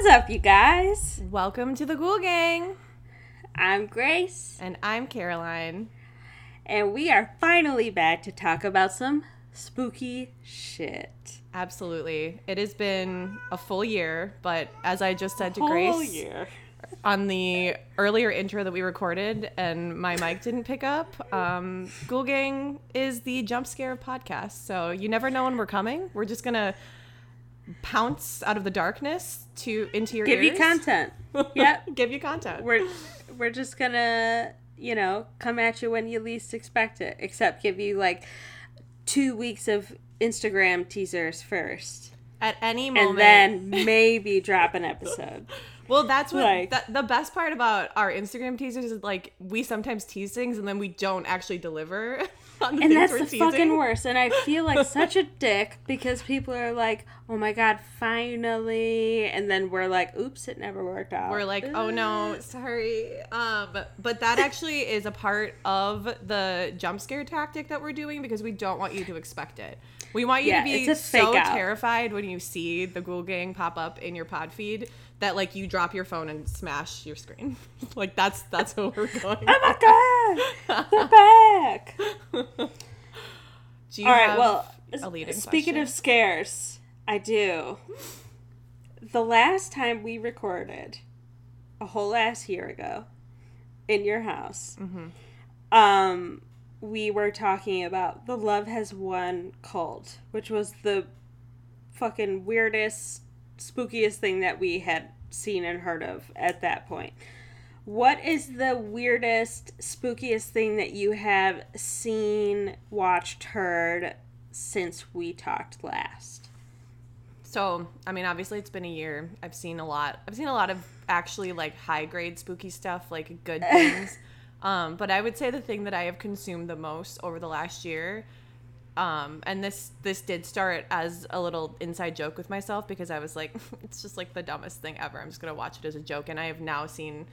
What's up, you guys? Welcome to the Ghoul Gang. I'm Grace. And I'm Caroline. And we are finally back to talk about some spooky shit. Absolutely. It has been a full year, but as I just said to Grace on the earlier intro that we recorded and my mic didn't pick up, Ghoul Gang is the jump scare podcast. So you never know when we're coming. We're just going to pounce out of the darkness into your ears. Give you content. Yep. Give you content. We're just going to, come at you when you least expect it, except give you 2 weeks of Instagram teasers first. At any moment. And then maybe drop an episode. Well, that's what the best part about our Instagram teasers is we sometimes tease things and then we don't actually deliver on the things we're teasing. And that's the fucking worst. And I feel like such a dick because people are like, oh my God, finally. And then we're like, oops, it never worked out. We're like, oh no, sorry. But that actually is a part of the jump scare tactic that we're doing because we don't want you to expect it. We want you to be so terrified when you see the Ghoul Gang pop up in your pod feed that you drop your phone and smash your screen. That's what we're going. Oh my God, they're back. All right. Well, speaking of scares, I do. The last time we recorded, a whole ass year ago, in your house, we were talking about the Love Has Won cult, which was the fucking weirdest, spookiest thing that we had seen and heard of at that point. What is the weirdest, spookiest thing that you have seen, watched, heard since we talked last? So, obviously it's been a year. I've seen a lot. I've seen a lot of actually high-grade spooky stuff, good things. But I would say the thing that I have consumed the most over the last year, and this did start as a little inside joke with myself because I was like, it's just the dumbest thing ever. I'm just going to watch it as a joke. And I have now seen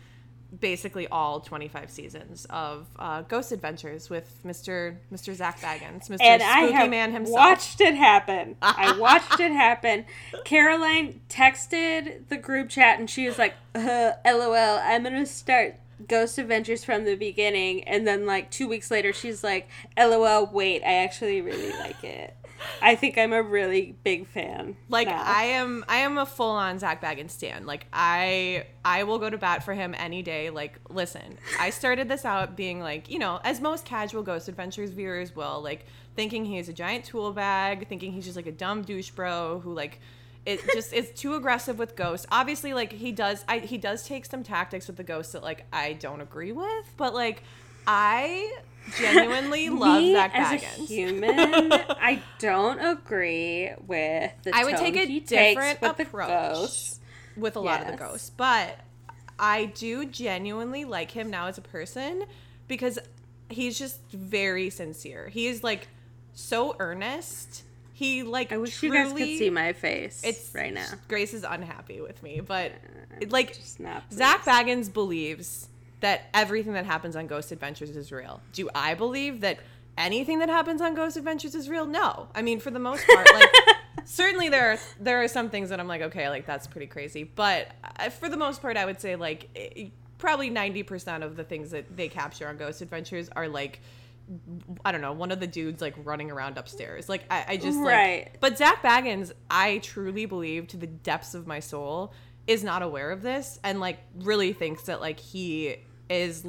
basically all 25 seasons of Ghost Adventures with Mr. Zach Bagans, Mr. And Spooky Man himself. I watched it happen. Caroline texted the group chat and she was like, LOL, I'm going to start Ghost Adventures from the beginning, and then 2 weeks later she's like, LOL, wait, I actually really like it. I think I'm a really big fan. Now. I am a full-on Zach Bagans stan. I will go to bat for him any day. Listen, I started this out being as most casual Ghost Adventures viewers will, thinking he is a giant tool bag, thinking he's just a dumb douche bro who it just is too aggressive with ghosts. Obviously, he does take some tactics with the ghosts that I don't agree with, but I genuinely love Zach Bagans. As a human, I don't agree with the tone I would take a different approach with a lot of the ghosts, but I do genuinely like him now as a person because he's just very sincere. He is so earnest. He I wish truly, you guys could see my face right now. Grace is unhappy with me, but Zach Bagans believes that everything that happens on Ghost Adventures is real. Do I believe that anything that happens on Ghost Adventures is real? No. for the most part, certainly there are some things that I'm okay, that's pretty crazy, but for the most part, I would say probably 90% of the things that they capture on Ghost Adventures are I don't know, one of the dudes running around upstairs. I just right. But Zach Bagans, I truly believe to the depths of my soul, is not aware of this and really thinks that he is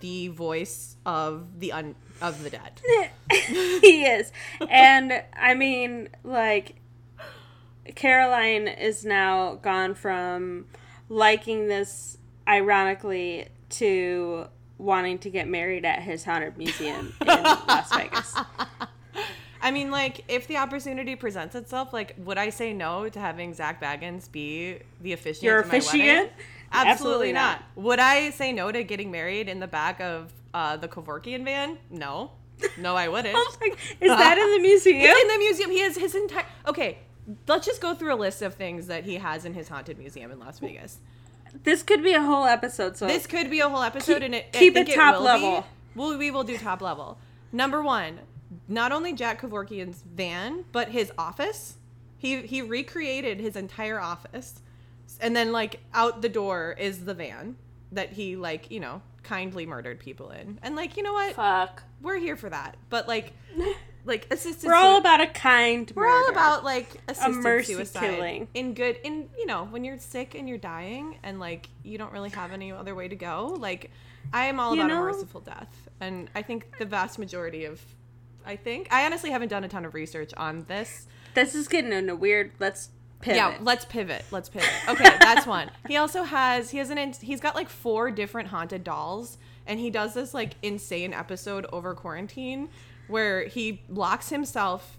the voice of the of the dead. He is, and Caroline is now gone from liking this ironically to wanting to get married at his haunted museum in Las Vegas. If the opportunity presents itself, would I say no to having Zach Bagans be the officiant Your to my officiant? Wedding? Absolutely not. Would I say no to getting married in the back of the Kevorkian van? No. No, I wouldn't. Is that in the museum? It's in the museum. He has his entire... Okay, let's just go through a list of things that he has in his haunted museum in Las Vegas. This could be a whole episode. Keep it top level. We will do top level. Number one, not only Jack Kevorkian's van, but his office. He recreated his entire office. And then, like, out the door is the van that he, like, you know, kindly murdered people in. And, like, you know what? Fuck. We're here for that. But, like... Like assisted. We're all about a kind. We're murder. All about like assisted a mercy suicide killing. In good, in you know, when you're sick and you're dying and like you don't really have any other way to go. Like, I am all about a merciful death, and I think the vast majority of, I honestly haven't done a ton of research on this. This is getting in a weird. Let's pivot. Yeah, let's pivot. Let's pivot. Okay, that's one. He also has. He has an. He's got like 4 different haunted dolls, and he does this like insane episode over quarantine. Where he locked himself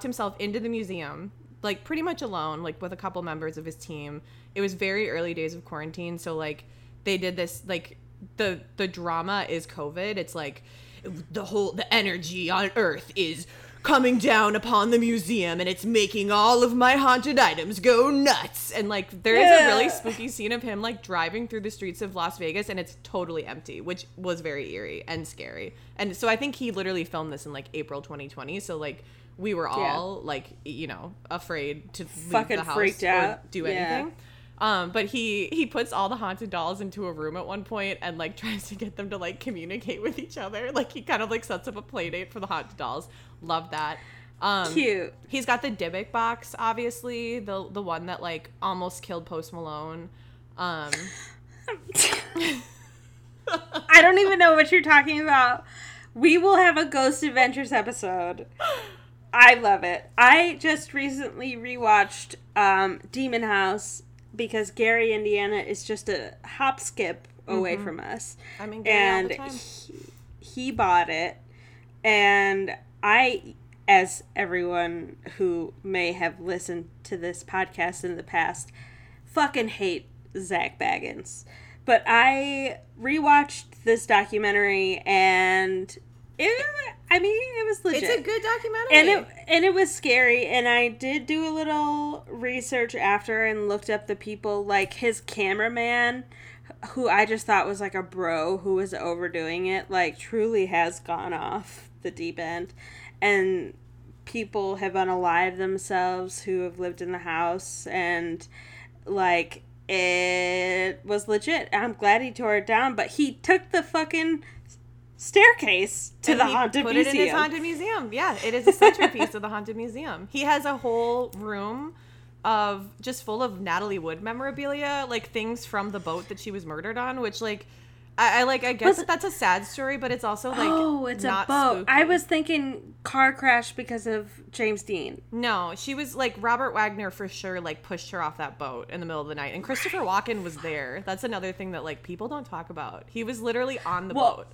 into the museum, like pretty much alone, like with a couple members of his team. It was very early days of quarantine. So like they did this, like the drama is COVID. It's like the energy on Earth is coming down upon the museum and it's making all of my haunted items go nuts. And like there is a really spooky scene of him like driving through the streets of Las Vegas and it's totally empty, which was very eerie and scary. And so I think he literally filmed this in like April 2020. So like we were all like, you know, afraid to fucking leave the house freaked out. Or do anything. But he puts all the haunted dolls into a room at one point and like tries to get them to like communicate with each other. Like he kind of like sets up a play date for the haunted dolls. Love that. Cute. He's got the Dybbuk box, obviously, the one that like almost killed Post Malone. I don't even know what you're talking about. We will have a Ghost Adventures episode. I love it. I just recently rewatched Demon House because Gary, Indiana is just a hop skip away from us. I mean, Gary all the time. He bought it. And I, as everyone who may have listened to this podcast in the past, fucking hate Zach Bagans. But I rewatched this documentary and... it was legit. It's a good documentary. And it was scary, and I did do a little research after and looked up the people, like his cameraman, who I just thought was like a bro who was overdoing it, like truly has gone off the deep end. And people have unalived themselves who have lived in the house, and like it was legit. I'm glad he tore it down, but he took the fucking... staircase to the haunted museum. Put it in his haunted museum. Yeah, it is a centerpiece of the haunted museum. He has a whole room of just full of Natalie Wood memorabilia, like things from the boat that she was murdered on, which like I guess that's a sad story, but it's also like it's not a boat. Spooky. I was thinking car crash because of James Dean. No, she was like Robert Wagner for sure, like pushed her off that boat in the middle of the night, and Christopher Walken was there. That's another thing that like people don't talk about. He was literally on the boat.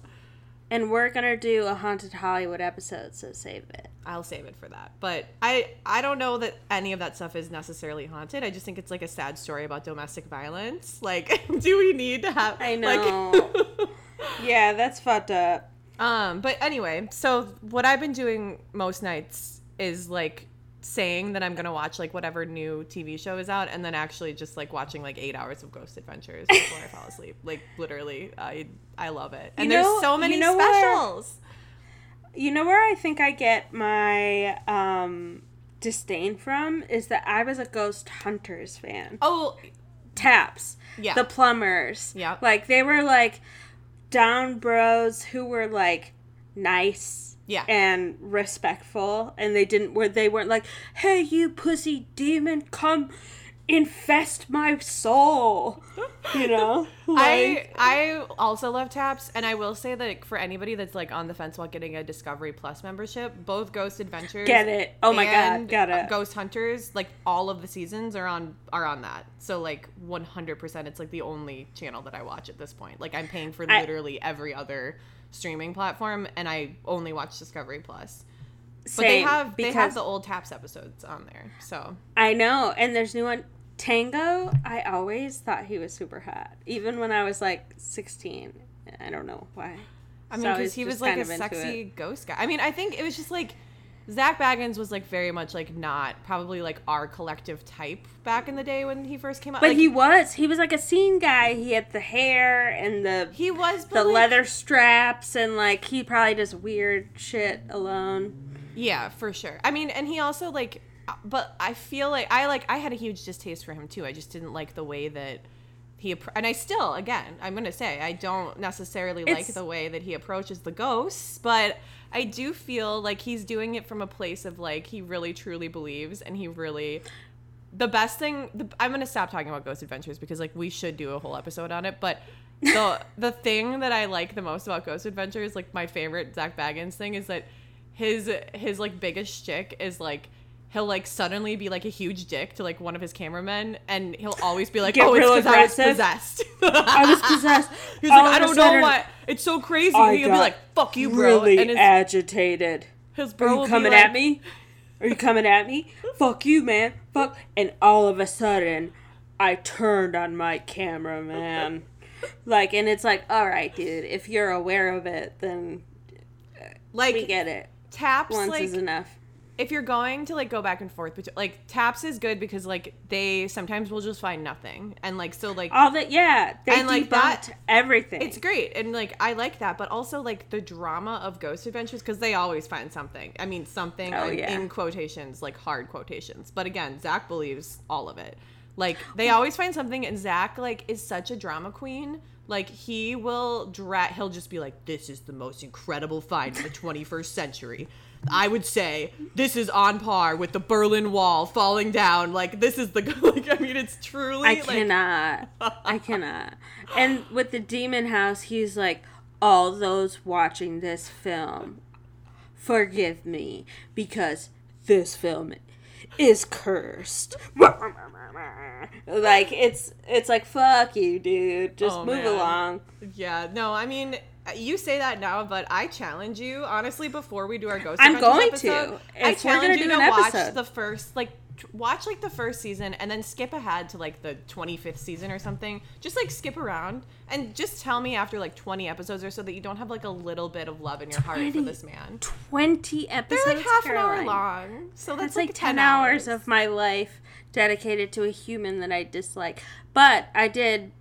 And we're going to do a Haunted Hollywood episode, so save it. I'll save it for that. But I don't know that any of that stuff is necessarily haunted. I just think it's, like, a sad story about domestic violence. Like, do we need to have... I know. Like, yeah, that's fucked up. But anyway, so what I've been doing most nights is, like, saying that I'm going to watch, like, whatever new TV show is out, and then actually just, like, watching, like, 8 hours of Ghost Adventures before I fall asleep. Like, literally, I love it. And there's so many specials. You know where I think I get my disdain from is that I was a Ghost Hunters fan. Oh. Taps. Yeah. The Plumbers. Yeah. Like, they were, like, down bros who were, like, nice. Yeah. And respectful, and they weren't like, hey, you pussy demon, come infest my soul, you know? Like, I also love Taps, and I will say that for anybody that's like on the fence about getting a Discovery Plus membership, both Ghost Adventures and Ghost Hunters, like all of the seasons are on that. So like 100% it's like the only channel that I watch at this point. Like I'm paying for literally every other streaming platform, and I only watch Discovery Plus. Same, but they have the old Taps episodes on there. So I know, and there's new one. Tango, I always thought he was super hot, even when I was like 16. I don't know why. I mean, because he was like a sexy ghost guy. I mean, I think it was just like Zach Bagans was like very much like not probably like our collective type back in the day when he first came out. But like, he was like a scene guy. He had the hair and the leather straps, and like he probably does weird shit alone. Yeah, for sure. I mean, and he also like But I feel like I had a huge distaste for him too. I just didn't like the way that he and I still, again, I'm gonna say I don't necessarily like the way that he approaches the ghosts, but I do feel like he's doing it from a place of like he really truly believes, and he really I'm gonna stop talking about Ghost Adventures because like we should do a whole episode on it, but the thing that I like the most about Ghost Adventures, like my favorite Zach Bagans thing, is that his like biggest shtick is like he'll like suddenly be like a huge dick to like one of his cameramen, and he'll always be like, "Oh, it's because I was possessed. He's like, "I don't know why. It's so crazy." He'll be like, "Fuck you, bro." Really and agitated. His bro will be like, "Are you coming at me? Are you coming at me? Fuck you, man. Fuck." And all of a sudden, I turned on my cameraman. Like, and it's like, all right, dude. If you're aware of it, then like we get it. Taps once like, is enough. If you're going to, like, go back and forth, like, Taps is good because, like, they sometimes will just find nothing. And, like, so, like... all that, yeah. They and, like, debunked everything. It's great. And, like, I like that. But also, like, the drama of Ghost Adventures, because they always find something. I mean, something in quotations, like, hard quotations. But, again, Zach believes all of it. Like, they always find something, and Zach, like, is such a drama queen. Like, he will he'll just be like, "This is the most incredible find of the 21st century. I would say this is on par with the Berlin Wall falling down." Like, this is the, like, I mean, it's truly. I cannot. And with the Demon House, he's like, "All those watching this film, forgive me, because this film is cursed." Like, it's like, fuck you, dude. Just move along. Yeah. No, I mean. You say that now, but I challenge you, honestly, before we do our Ghost Adventures episode. I'm going to. I challenge you to watch the first, like, watch, like, the first season and then skip ahead to, like, the 25th season or something. Just, like, skip around and just tell me after, like, 20 episodes or so that you don't have, like, a little bit of love in your heart for this man. 20 episodes, they're, like, half an hour long. So that's like 10 hours of my life dedicated to a human that I dislike. But I did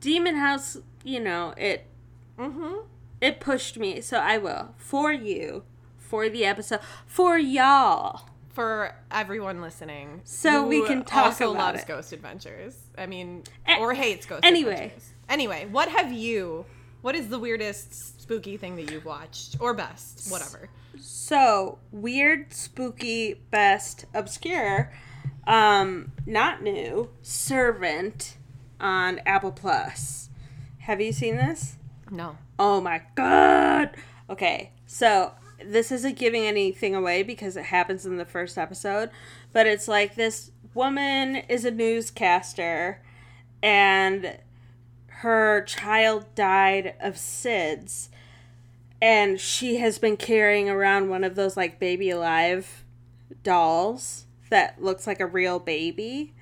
Demon House, you know, it... Mm-hmm. It pushed me, so I will. For you, for the episode, for y'all. For everyone listening. So we can talk about it. Who also loves Ghost Adventures. I mean, or hates Ghost Adventures. Anyway, what is the weirdest, spooky thing that you've watched? Or best, whatever. So, weird, spooky, best, obscure, not new, Servant on Apple Plus. Have you seen this? No. Oh my god. Okay, so this isn't giving anything away because it happens in the first episode, but it's like this woman is a newscaster and her child died of SIDS, and she has been carrying around one of those like Baby Alive dolls that looks like a real baby,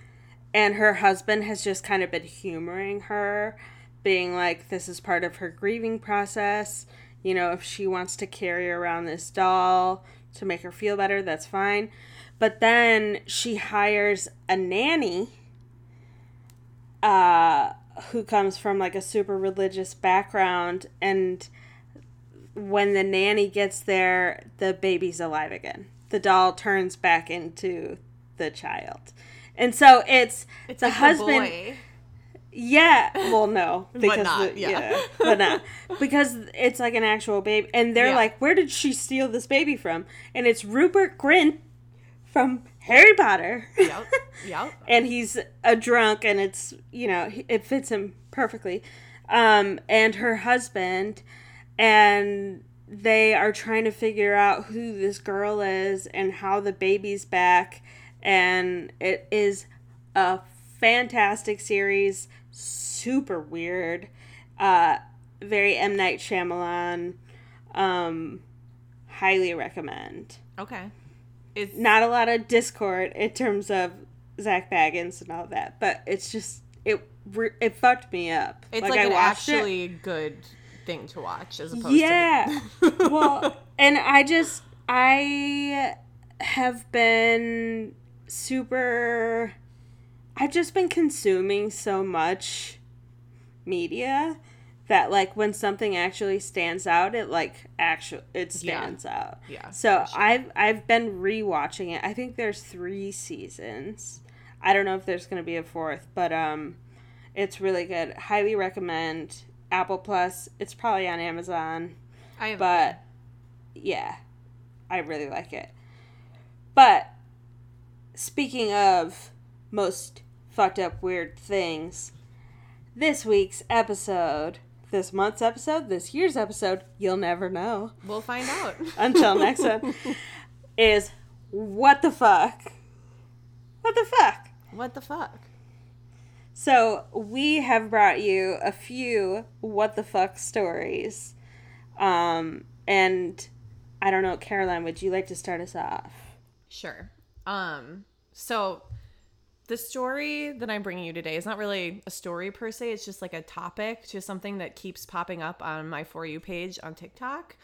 and her husband has just kind of been humoring her, being like, this is part of her grieving process. You know, if she wants to carry around this doll to make her feel better, that's fine. But then she hires a nanny who comes from like a super religious background. And when the nanny gets there, the baby's alive again. The doll turns back into the child. And so it's the husband... boy. Yeah, well, no, because but not, yeah, but not because it's like an actual baby, and they're like, "Where did she steal this baby from?" And it's Rupert Grint from Harry Potter. Yep. And he's a drunk, and it's, you know, it fits him perfectly. And her husband, and they are trying to figure out who this girl is and how the baby's back, and it is a fantastic series. Super weird. Very M. Night Shyamalan. Highly recommend. Okay. It's not a lot of discord in terms of Zach Bagans and all that, but it's just, it fucked me up. It's like an actually good thing to watch as opposed to... Yeah. Well, and I have been super... I've just been consuming so much media that, like, when something actually stands out, it, like, it stands out. Yeah. So sure. I've been rewatching it. I think there's 3 seasons. I don't know if there's going to be a 4th, but it's really good. Highly recommend. Apple Plus. It's probably on Amazon. But yeah, I really like it. But speaking of most fucked up weird things, this month's episode, this year's episode, you'll never know. We'll find out. Until next one, is what the fuck? What the fuck? What the fuck? So we have brought you a few what the fuck stories. And I don't know, Caroline, would you like to start us off? Sure. So the story that I'm bringing you today is not really a story per se. It's just like a topic, just something that keeps popping up on my For You page on TikTok.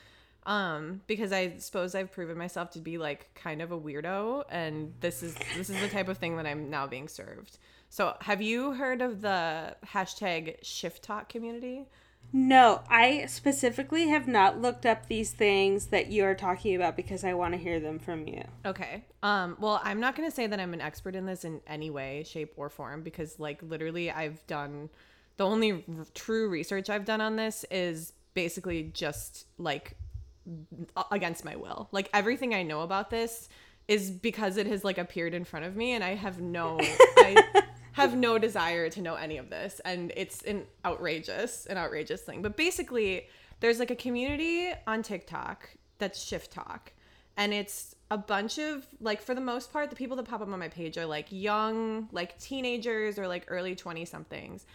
Because I suppose I've proven myself to be like kind of a weirdo, and this is the type of thing that I'm now being served. So have you heard of the hashtag ShiftTok community? No, I specifically have not looked up these things that you are talking about because I want to hear them from you. Okay. Well, I'm not going to say that I'm an expert in this in any way, shape, or form because, like, literally I've done – the only true research I've done on this is basically just, like, against my will. Like, everything I know about this is because it has, like, appeared in front of me, and I have no have no desire to know any of this, and it's an outrageous thing. But basically, there's like a community on TikTok that's ShiftTok, and it's a bunch of, like, for the most part, the people that pop up on my page are like young, like teenagers or like early 20-somethings,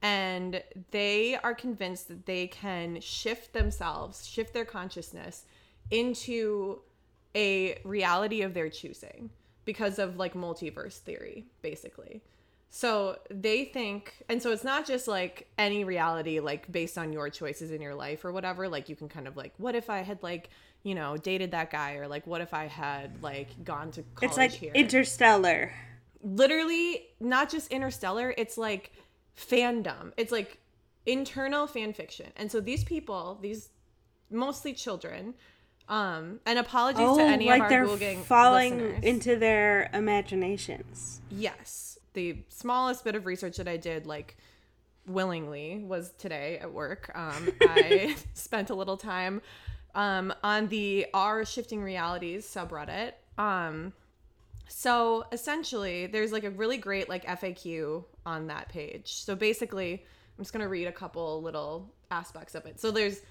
and they are convinced that they can shift their consciousness into a reality of their choosing because of, like, multiverse theory, basically. So they think, and so it's not just like any reality, like based on your choices in your life or whatever, like you can kind of like, what if I had, like, you know, dated that guy, or like, what if I had, like, gone to college here. It's like Interstellar. Literally, not just Interstellar, it's like fandom. It's like internal fan fiction. And so these people, these mostly children, and apologies to any of our Google Gang falling listeners. Into their imaginations. Yes. The smallest bit of research that I did, like, willingly, was today at work. I spent a little time on the Our Shifting Realities subreddit. So essentially, there's like a really great, like, FAQ on that page. So basically, I'm just going to read a couple little aspects of it. So there's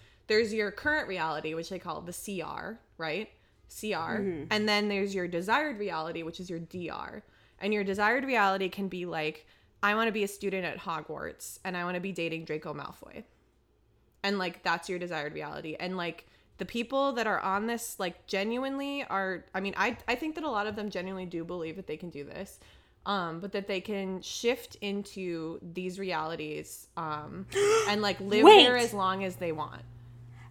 your current reality, which they call the CR, right? CR. Mm-hmm. And then there's your desired reality, which is your DR. And your desired reality can be like, I want to be a student at Hogwarts and I want to be dating Draco Malfoy. And, like, that's your desired reality. And, like, the people that are on this, like, genuinely are, I mean, I think that a lot of them genuinely do believe that they can do this, but that they can shift into these realities and, like, live there as long as they want.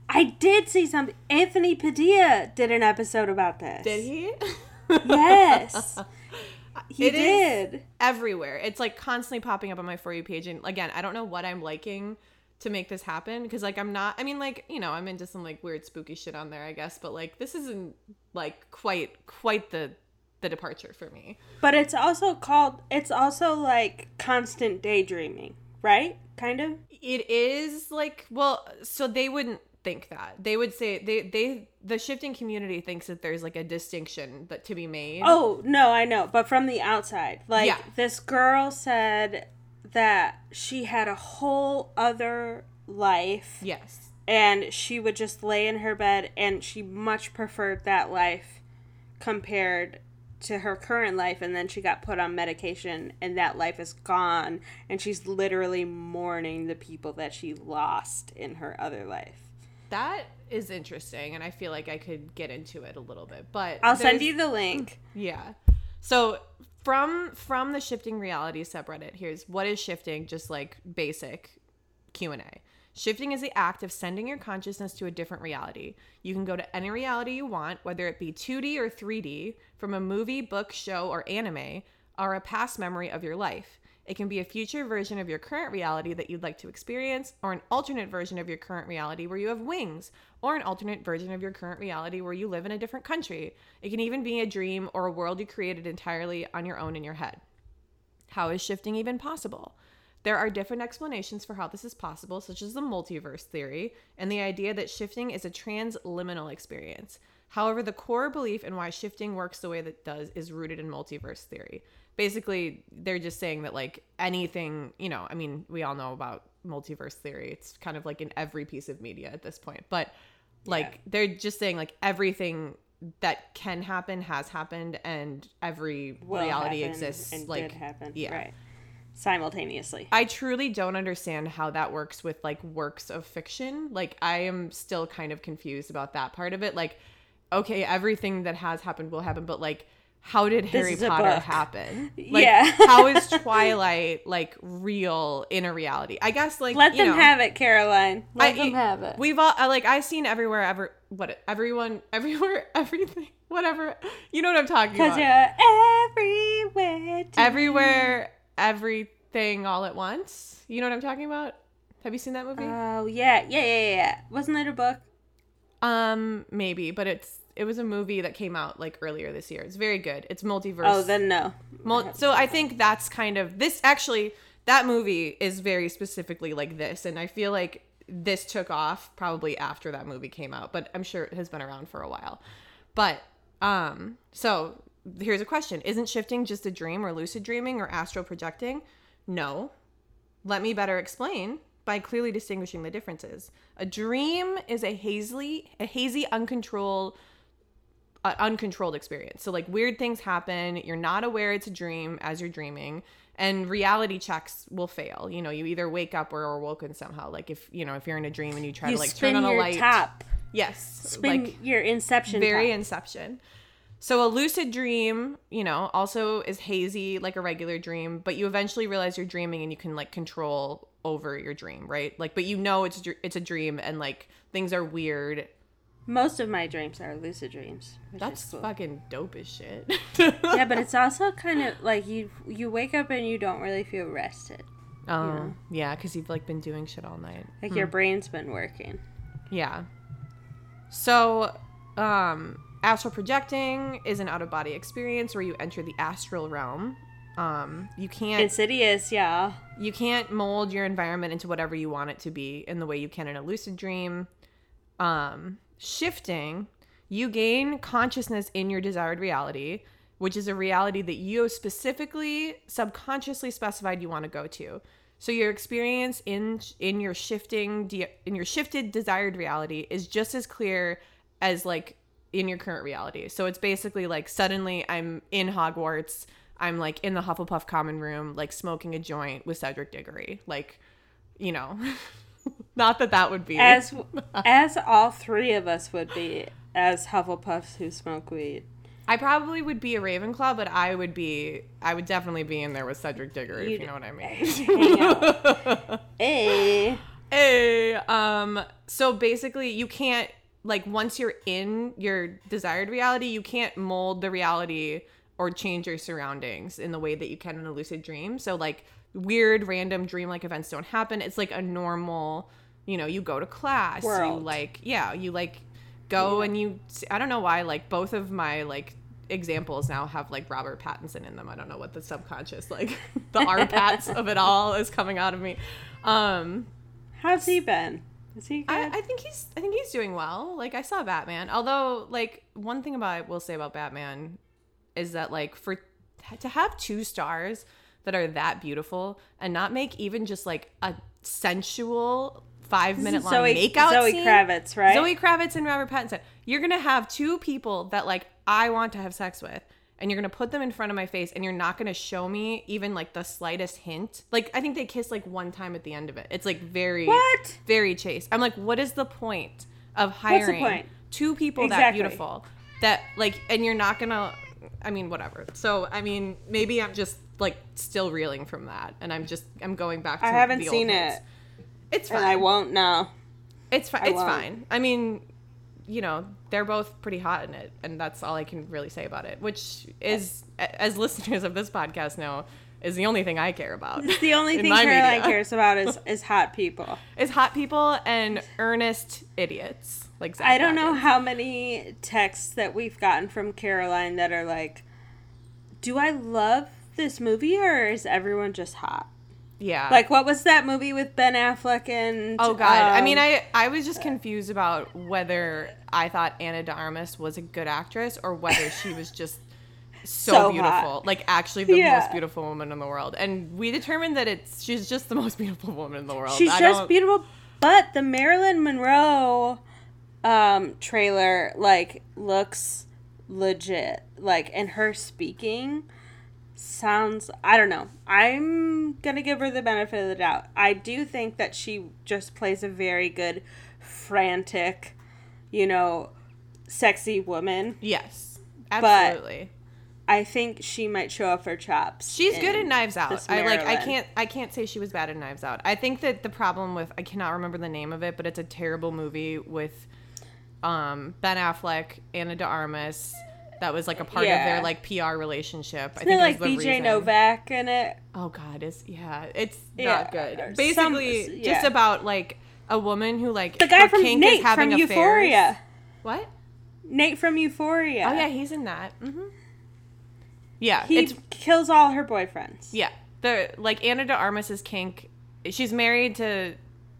I did see something. Anthony Padilla did an episode about this. Did he? Yes. He did. Everywhere. It's, like, constantly popping up on my For You page. And, again, I don't know what I'm liking to make this happen because, like, I'm not – I mean, like, you know, I'm into some, like, weird spooky shit on there, I guess. But, like, this isn't, like, quite the departure for me. But it's also called – it's also, like, constant daydreaming, right? Kind of? It is, like – well, so they wouldn't think that. They would say the shifting community thinks that there's, like, a distinction that to be made. Oh no, I know, but from the outside, like, yeah. This girl said that she had a whole other life. Yes. And she would just lay in her bed, and she much preferred that life compared to her current life. And then she got put on medication, and that life is gone, and she's literally mourning the people that she lost in her other life. That is interesting, and I feel like I could get into it a little bit, but I'll send you the link. Yeah. So from the Shifting Reality subreddit, here's what is shifting, just like basic Q&A. Shifting is the act of sending your consciousness to a different reality. You can go to any reality you want, whether it be 2D or 3D, from a movie, book, show, or anime, or a past memory of your life. It can be a future version of your current reality that you'd like to experience, or an alternate version of your current reality where you have wings, or an alternate version of your current reality where you live in a different country. It can even be a dream or a world you created entirely on your own in your head. How is shifting even possible? There are different explanations for how this is possible, such as the multiverse theory and the idea that shifting is a transliminal experience. However, the core belief in why shifting works the way that it does is rooted in multiverse theory. Basically, they're just saying that, like, anything, you know, I mean, we all know about multiverse theory. It's kind of like in every piece of media at this point. But, like, they're just saying, like, everything that can happen has happened, and every reality exists. And like, did happen. Yeah. Right. Simultaneously. I truly don't understand how that works with, like, works of fiction. Like, I am still kind of confused about that part of it. Like, okay, everything that has happened will happen, but, like, how did Harry Potter happen? Like, how is Twilight, like, real in a reality? I guess, like, let them have it, Caroline. Let them have it. We've all, like, I've seen everything, whatever. You know what I'm talking about? Because you're everywhere. Everywhere, everything, all at once. You know what I'm talking about? Have you seen that movie? Oh yeah. Wasn't it a book? Maybe, but it was a movie that came out, like, earlier this year. It's very good. It's multiverse. Oh, then no. So I think that's kind of this. Actually, that movie is very specifically like this, and I feel like this took off probably after that movie came out, but I'm sure it has been around for a while. But so here's a question: isn't shifting just a dream, or lucid dreaming, or astral projecting? No. Let me better explain by clearly distinguishing the differences. A dream is a hazy, uncontrolled experience. So, like, weird things happen. You're not aware it's a dream as you're dreaming, and reality checks will fail. You know, you either wake up or are woken somehow. Like, if you're in a dream and you try to, like, turn on a light. Spin like your inception. Very top. Inception. So a lucid dream, also is hazy like a regular dream, but you eventually realize you're dreaming and you can, like, control over your dream, right? Like, but it's a dream, and, like, things are weird. Most of my dreams are lucid dreams. That's cool. Fucking dope as shit. Yeah, but it's also kind of like you wake up and you don't really feel rested. Oh, yeah, because you've, like, been doing shit all night. Like, your brain's been working. Yeah. So, astral projecting is an out-of-body experience where you enter the astral realm. You can't... Insidious, yeah. You can't mold your environment into whatever you want it to be in the way you can in a lucid dream. Shifting, you gain consciousness in your desired reality, which is a reality that you specifically, subconsciously specified you want to go to. So your experience in your shifted desired reality is just as clear as, like, in your current reality. So it's basically like, suddenly I'm in Hogwarts, I'm, like, in the Hufflepuff common room, like, smoking a joint with Cedric Diggory. Like, not that would be. As all three of us would be as Hufflepuffs who smoke weed. I probably would be a Ravenclaw, but I would definitely be in there with Cedric Diggory, if you know what I mean. Hey. So basically, you can't, like, once you're in your desired reality, you can't mold the reality or change your surroundings in the way that you can in a lucid dream. So, like, weird, random, dream-like events don't happen. It's, like, a normal, you go to class. World. And you... I don't know why, like, both of my, like, examples now have, like, Robert Pattinson in them. I don't know what the subconscious, like, the R-Pats of it all is coming out of me. How's he been? Is he good? I think he's doing well. Like, I saw Batman. Although, like, one thing I will say about Batman is that, like, to have 2 stars that are that beautiful and not make even just, like, a sensual 5-minute long makeout scene. Zoe Kravitz and Robert Pattinson. You're going to have 2 people that, like, I want to have sex with, and you're going to put them in front of my face, and you're not going to show me even, like, the slightest hint. Like, I think they kiss, like, 1 time at the end of it. It's, like, very chaste. I'm like, what is the point of hiring 2 people exactly. that beautiful? That, like, and you're not going to... I mean, whatever. So, I mean, maybe I'm just, like, still reeling from that. And I'm going back to the old things. I haven't seen it. It's fine. And I won't now. It's fine. I mean, they're both pretty hot in it. And that's all I can really say about it. Which is, as listeners of this podcast know, is the only thing I care about. It's the only thing Caroline cares about is hot people. Is hot people and earnest idiots. Like Zach Bagans. I don't know how many texts that we've gotten from Caroline that are like, do I love this movie or is everyone just hot? Yeah. Like, what was that movie with Ben Affleck and... Oh, God. I mean, I was just confused about whether I thought Ana de Armas was a good actress or whether she was just so beautiful. Hot. Like, actually the most beautiful woman in the world. And we determined that she's just the most beautiful woman in the world. She's just beautiful, but the Marilyn Monroe trailer, like, looks legit. Like, and her speaking... sounds, I don't know. I'm going to give her the benefit of the doubt. I do think that she just plays a very good, frantic, sexy woman. Yes, absolutely. But I think she might show off her chops. She's good at Knives Out. I can't say she was bad at Knives Out. I think that the problem with, I cannot remember the name of it, but it's a terrible movie with Ben Affleck, Ana de Armas. That was, like, a part of their, like, PR relationship. Isn't I think like, BJ reason. Novak in it? Oh, God. It's not good. Basically, just about, like, a woman who, like, the guy from Nate from Euphoria. Affairs. What? Nate from Euphoria. Oh, yeah, he's in that. Mm-hmm. Yeah. He kills all her boyfriends. Yeah. Like, Ana de Armas' kink. She's married to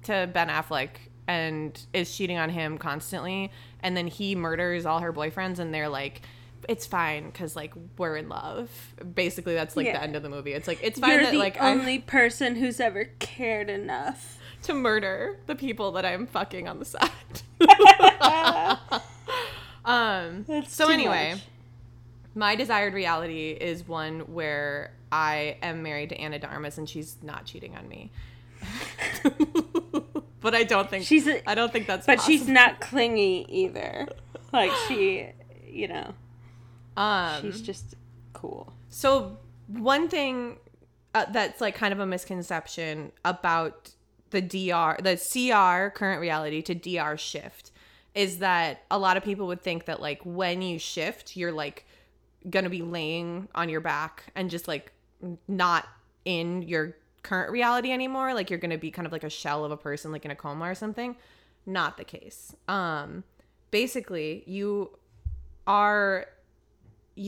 Ben Affleck and is cheating on him constantly. And then he murders all her boyfriends, and they're, like... it's fine because, like, we're in love. Basically, that's, like, the end of the movie. It's, like, it's fine that, like... You're the only person who's ever cared enough to murder the people that I'm fucking on the side. So, anyway, my desired reality is one where I am married to Ana de Armas and she's not cheating on me. But I don't think... I don't think that's possible. But she's not clingy either. Like, she, she's just cool. So one thing that's like kind of a misconception about the CR current reality to DR shift is that a lot of people would think that like when you shift, you're like gonna be laying on your back and just like not in your current reality anymore. Like you're gonna be kind of like a shell of a person, like in a coma or something. Not the case. Basically, you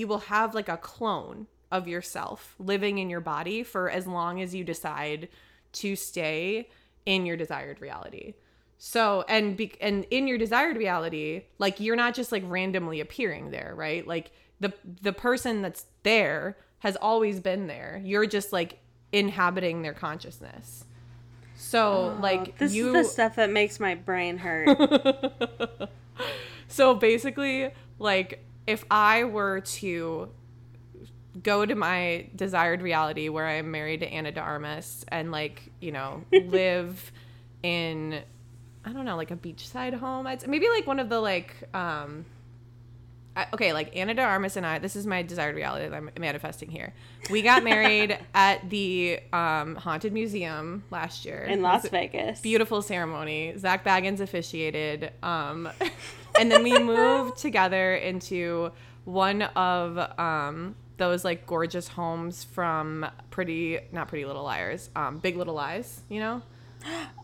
will have like a clone of yourself living in your body for as long as you decide to stay in your desired reality. So, and in your desired reality, like you're not just like randomly appearing there, right? Like the person that's there has always been there. You're just like inhabiting their consciousness. So this is the stuff that makes my brain hurt. So basically, like, if I were to go to my desired reality where I'm married to Ana de Armas and, like, live in, I don't know, like a beachside home, maybe like one of the, like, Ana de Armas and I, this is my desired reality that I'm manifesting here. We got married at the Haunted Museum last year. In Las Vegas. Beautiful ceremony. Zach Bagans officiated. And then we moved together into one of those, like, gorgeous homes from Pretty Little Liars, Big Little Lies,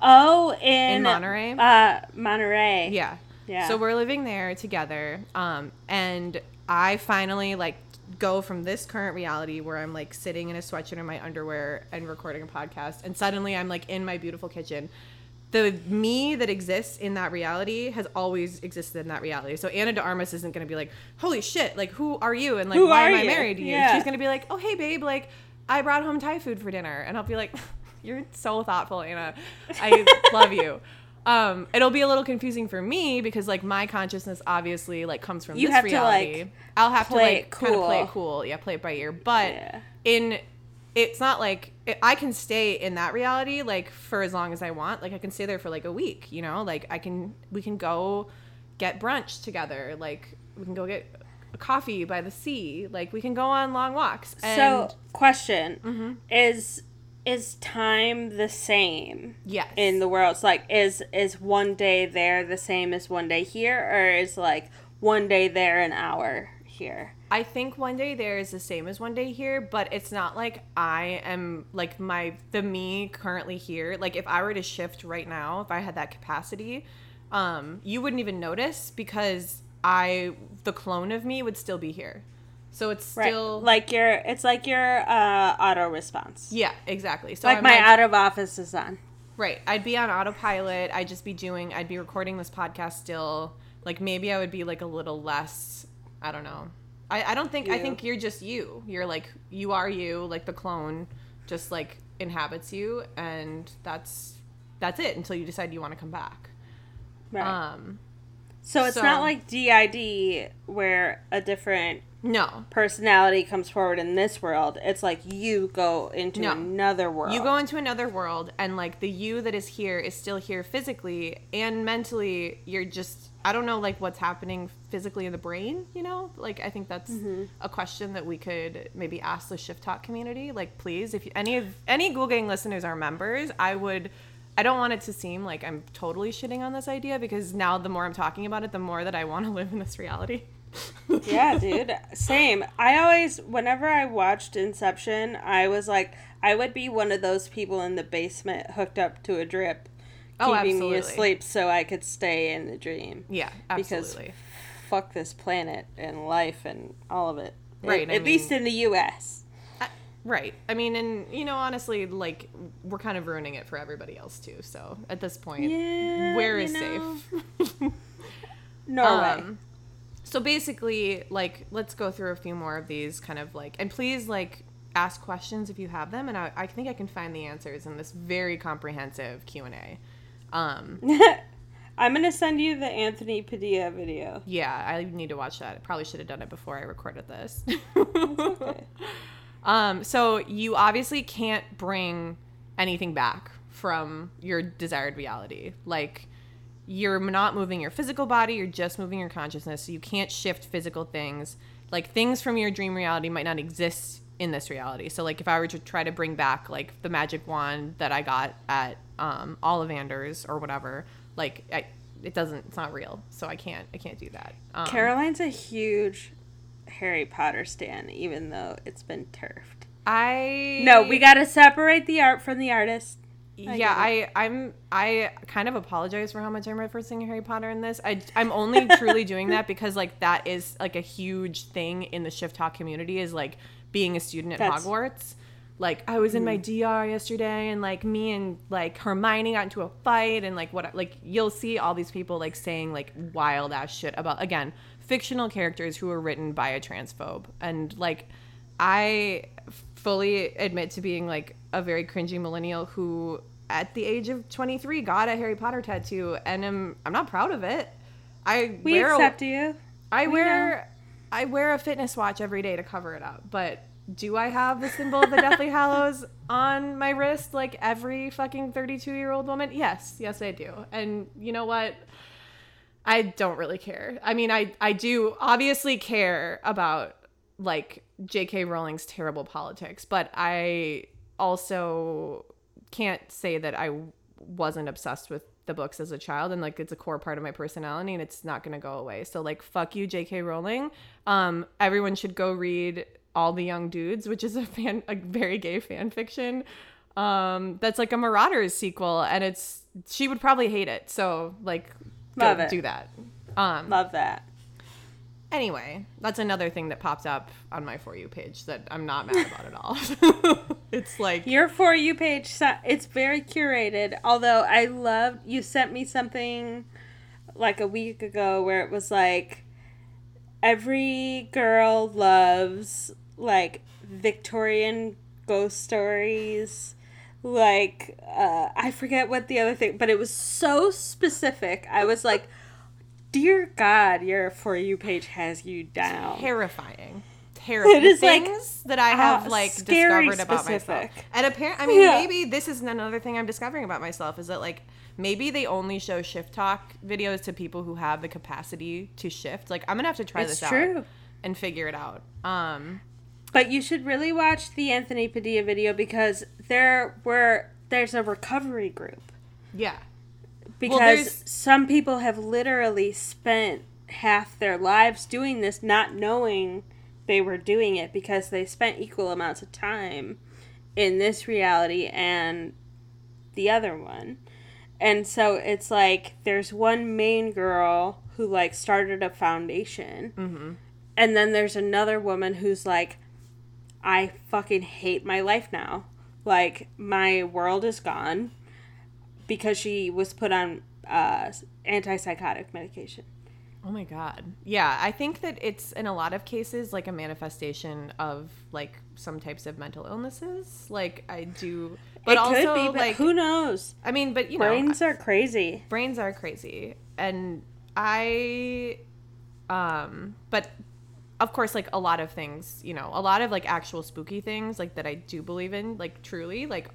Oh, in Monterey? Monterey. Yeah. Yeah. So we're living there together, and I finally, like, go from this current reality where I'm, like, sitting in a sweatshirt in my underwear and recording a podcast, and suddenly I'm, like, in my beautiful kitchen. The me that exists in that reality has always existed in that reality. So Ana de Armas isn't going to be like, holy shit, like, who are you? And, like, why am I married to you? Yeah. She's going to be like, oh, hey, babe, like, I brought home Thai food for dinner. And I'll be like, you're so thoughtful, Ana. I love you. It'll be a little confusing for me because, like, my consciousness obviously, like, comes from this reality. I'll have to, like, kind of play it cool. Yeah, play it by ear. But it's not like... I can stay in that reality, like, for as long as I want. Like, I can stay there for, like, a week, Like, we can go get brunch together. Like, we can go get coffee by the sea. Like, we can go on long walks. And so, question. Mm-hmm. Is time the same in the world? It's like, is one day there the same as one day here? Or is, like, one day there an hour Here. I think One Day There is the same as One Day Here, but it's not like I am, like, the me currently here. Like, if I were to shift right now, if I had that capacity, you wouldn't even notice because the clone of me would still be here. So it's still right. it's like your auto response. Yeah, exactly. So like I'm out of office is on. Right. I'd be on autopilot. I'd be recording this podcast still. Like maybe I would be like a little less, I don't know. I think you're just you. You're like, you are you, like the clone just like inhabits you. And that's it until you decide you want to come back. Right. So it's not like DID where a different personality comes forward in this world. It's like you go into another world. You go into another world and like the you that is here is still here physically and mentally. You're just, I don't know like what's happening physically in the brain, you know? Like I think that's a question that we could maybe ask the Shift Talk community. Like please, if any Ghoul Gang listeners are members, I don't want it to seem like I'm totally shitting on this idea because now the more I'm talking about it, the more that I want to live in this reality. Yeah, dude. Same. Whenever I watched Inception, I was like, I would be one of those people in the basement hooked up to a drip, keeping me asleep so I could stay in the dream. Yeah, absolutely. Because fuck this planet and life and all of it. Right. At least in the U.S. Right. I mean, and, you know, honestly, like, we're kind of ruining it for everybody else, too. So, at this point, where is safe? Norway. So, basically, like, let's go through a few more of these kind of, like, and please, like, ask questions if you have them. And I think I can find the answers in this very comprehensive Q&A. I'm going to send you the Anthony Padilla video. Yeah, I need to watch that. I probably should have done it before I recorded this. That's okay. So you obviously can't bring anything back from your desired reality. Like, you're not moving your physical body, you're just moving your consciousness, so you can't shift physical things. Like, things from your dream reality might not exist in this reality. So, like, if I were to try to bring back, like, the magic wand that I got at Ollivander's or whatever, like, it's not real, so I can't do that. Caroline's a huge Harry Potter stan, even though it's been turfed. We gotta separate the art from the artist. I kind of apologize for how much I'm referencing Harry Potter in this. I'm only truly doing that because like that is like a huge thing in the Shift Talk community is like being a student at Hogwarts. Like I was in my DR yesterday and like me and like Hermione got into a fight and like what like you'll see all these people like saying like wild ass shit about again fictional characters who were written by a transphobe. And like I fully admit to being like a very cringy millennial who at the age of 23 got a Harry Potter tattoo and I'm not proud of it. I wear a fitness watch every day to cover it up, but do I have the symbol of the Deathly Hallows on my wrist like every fucking 32-year-old woman? Yes I do. And you know what, I don't really care. I mean, I do obviously care about, like, J.K. Rowling's terrible politics, but I also can't say that I wasn't obsessed with the books as a child, and, like, it's a core part of my personality, and it's not going to go away. So, like, fuck you, J.K. Rowling. Everyone should go read All the Young Dudes, which is a very gay fan fiction. That's, like, a Marauders sequel, and she would probably hate it, so, like... Love it. Do that. Love that. Anyway, that's another thing that popped up on my For You page that I'm not mad about at all. It's like... Your For You page, it's very curated, although I love... You sent me something like a week ago where it was like, every girl loves like Victorian ghost stories... Like, I forget what the other thing, but it was so specific. I was like, dear God, your For You page has you down. Terrifying. It is things like, that I have, like, discovered about myself. And apparently, I mean, maybe this is another thing I'm discovering about myself is that, like, maybe they only show Shift Talk videos to people who have the capacity to shift. Like, I'm going to have to try this out and figure it out. But you should really watch the Anthony Padilla video because there's a recovery group. Yeah. Because some people have literally spent half their lives doing this, not knowing they were doing it, because they spent equal amounts of time in this reality and the other one. And so it's like there's one main girl who like started a foundation, mm-hmm. and then there's another woman who's like, I fucking hate my life now. Like, my world is gone, because she was put on antipsychotic medication. Oh, my God. Yeah, I think that it's, in a lot of cases, like, a manifestation of, like, some types of mental illnesses. Like, I do... But it also, could be, but like, who knows? I mean, but, you know... Brains are crazy. Brains are crazy. And I... But... Of course, like, a lot of things, you know, a lot of, like, actual spooky things, like, that I do believe in, like, truly, like,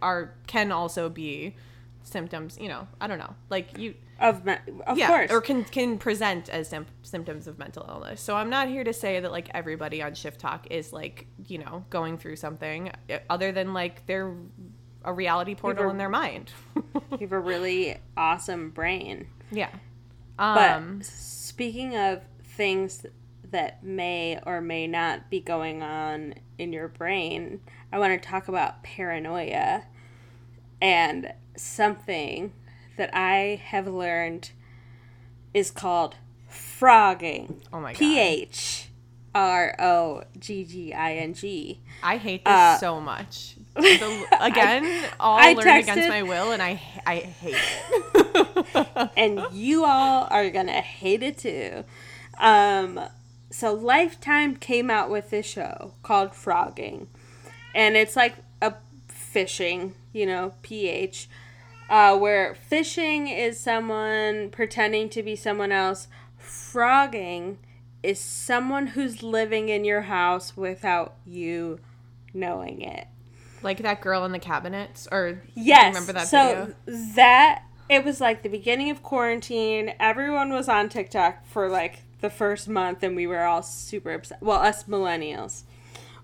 can also be symptoms, you know, I don't know, like, you... Of course. Or can present as symptoms of mental illness. So I'm not here to say that, like, everybody on ShiftTok is, like, you know, going through something other than, like, they're a reality portal in their mind. You have a really awesome brain. Yeah. But speaking of things... that may or may not be going on in your brain, I want to talk about paranoia and something that I have learned is called Phrogging. Oh my God. Phrogging. I hate this so much. I learned against my will, and I hate it. And you all are going to hate it too. So Lifetime came out with this show called Phrogging, and it's like a phishing, you know, PH, where phishing is someone pretending to be someone else. Phrogging is someone who's living in your house without you knowing it. Like that girl in the cabinets, or yes, remember that video? So that, it was like the beginning of quarantine. Everyone was on TikTok for like the first month, and we were all super obsessed. Well, us millennials.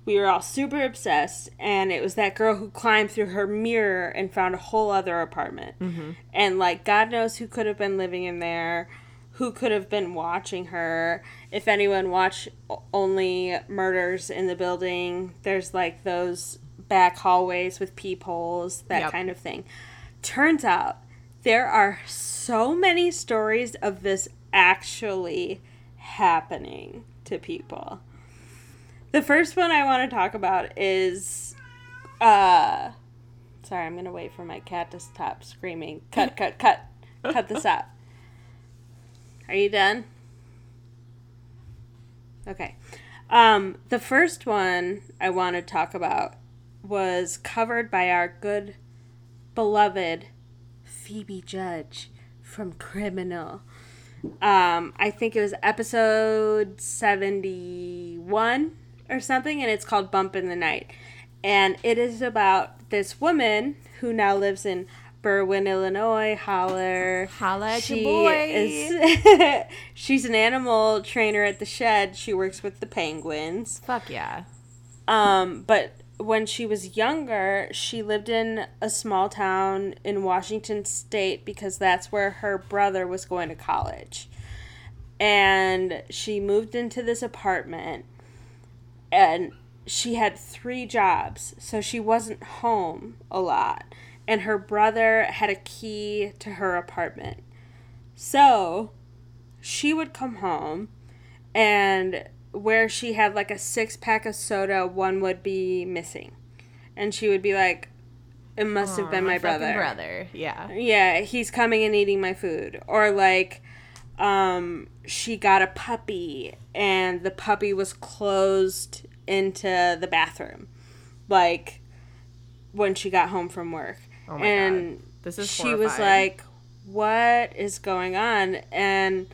We were all super obsessed, and it was that girl who climbed through her mirror and found a whole other apartment. Mm-hmm. And, like, God knows who could have been living in there, who could have been watching her. If anyone watched Only Murders in the Building, there's, like, those back hallways with peepholes, that yep. kind of thing. Turns out there are so many stories of this actually happening to people. The first one I want to talk about is sorry, I'm gonna wait for my cat to stop screaming. Cut this out. Are you done? Okay. The first one I want to talk about was covered by our good beloved Phoebe Judge from Criminal. I think it was episode 71 or something, and it's called Bump in the Night. And it is about this woman who now lives in Berwyn, Illinois. Holler at your boy. She's an animal trainer at the shed. She works with the penguins. Fuck yeah. But when she was younger, she lived in a small town in Washington State because that's where her brother was going to college. And she moved into this apartment, and she had 3 jobs, so she wasn't home a lot. And her brother had a key to her apartment. So she would come home, and where she had like a 6-pack of soda, one would be missing. And she would be like, it must have been my brother. Yeah. Yeah, he's coming and eating my food. Or like, she got a puppy, and the puppy was closed into the bathroom, like, when she got home from work. Oh my God. This is horrifying. She was like, what is going on? And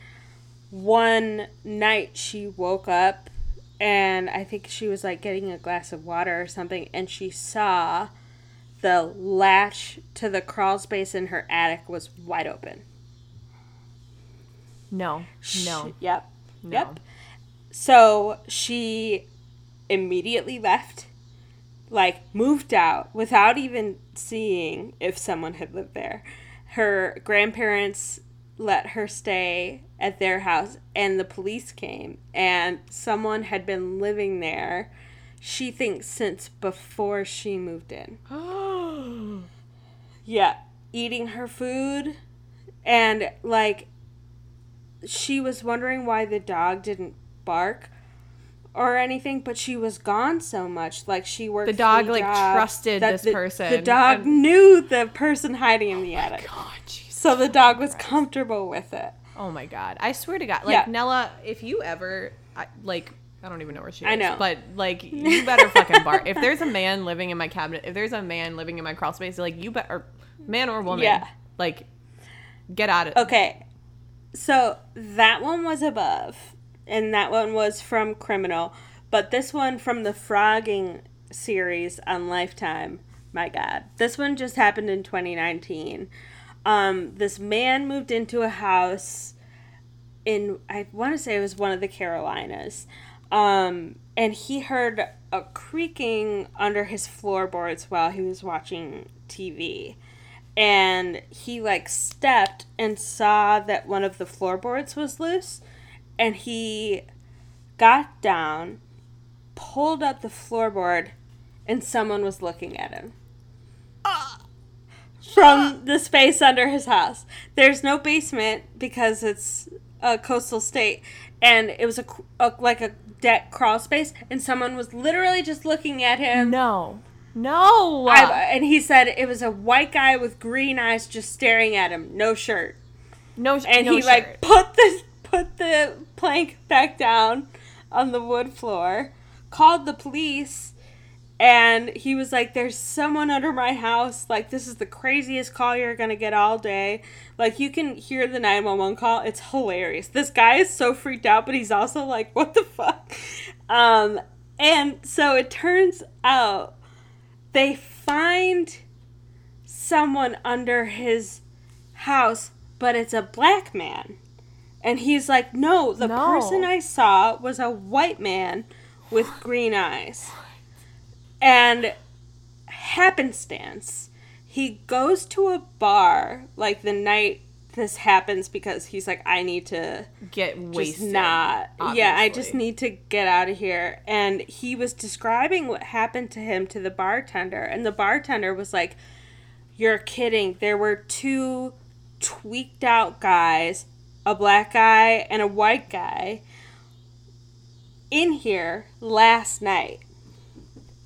one night she woke up, and I think she was like getting a glass of water or something, and she saw the latch to the crawl space in her attic was wide open. Yep. So she immediately left, like moved out without even seeing if someone had lived there. Her grandparents let her stay at their house, and the police came, and someone had been living there, she thinks, since before she moved in. Oh. Yeah, eating her food, and, like, she was wondering why the dog didn't bark or anything, but she was gone so much. Like, she worked the dog, like, trusted this person. The dog knew the person hiding in the attic. Oh, my God, Jesus. So the dog was comfortable with it. Oh, my God. I swear to God. Like, yeah. Nella, if you ever, like, I don't even know where she is. I know. But, like, you better fucking bark. If there's a man living in my cabinet, if there's a man living in my crawl space, like, you better, man or woman, yeah. Like, get out of it. Okay. So that one was above, and that one was from Criminal. But this one from the Phrogging series on Lifetime, my God. This one just happened in 2019. This man moved into a house in, I want to say it was one of the Carolinas. And he heard a creaking under his floorboards while he was watching TV. And he, like, stepped and saw that one of the floorboards was loose. And he got down, pulled up the floorboard, and someone was looking at him. From the space under his house. There's no basement because it's a coastal state. And it was, a deck crawl space. And someone was literally just looking at him. No. And he said it was a white guy with green eyes just staring at him. No shirt. And he like, put the plank back down on the wood floor, called the police, and he was like, there's someone under my house. Like, this is the craziest call you're going to get all day. Like, you can hear the 911 call. It's hilarious. This guy is so freaked out, but he's also like, what the fuck? And so it turns out they find someone under his house, but it's a black man. And he's like, no, the person I saw was a white man with green eyes. And happenstance, he goes to a bar, like, the night this happens because he's like, I need to get wasted. I just need to get out of here. And he was describing what happened to him to the bartender. And the bartender was like, you're kidding. There were two tweaked out guys, a black guy and a white guy, in here last night.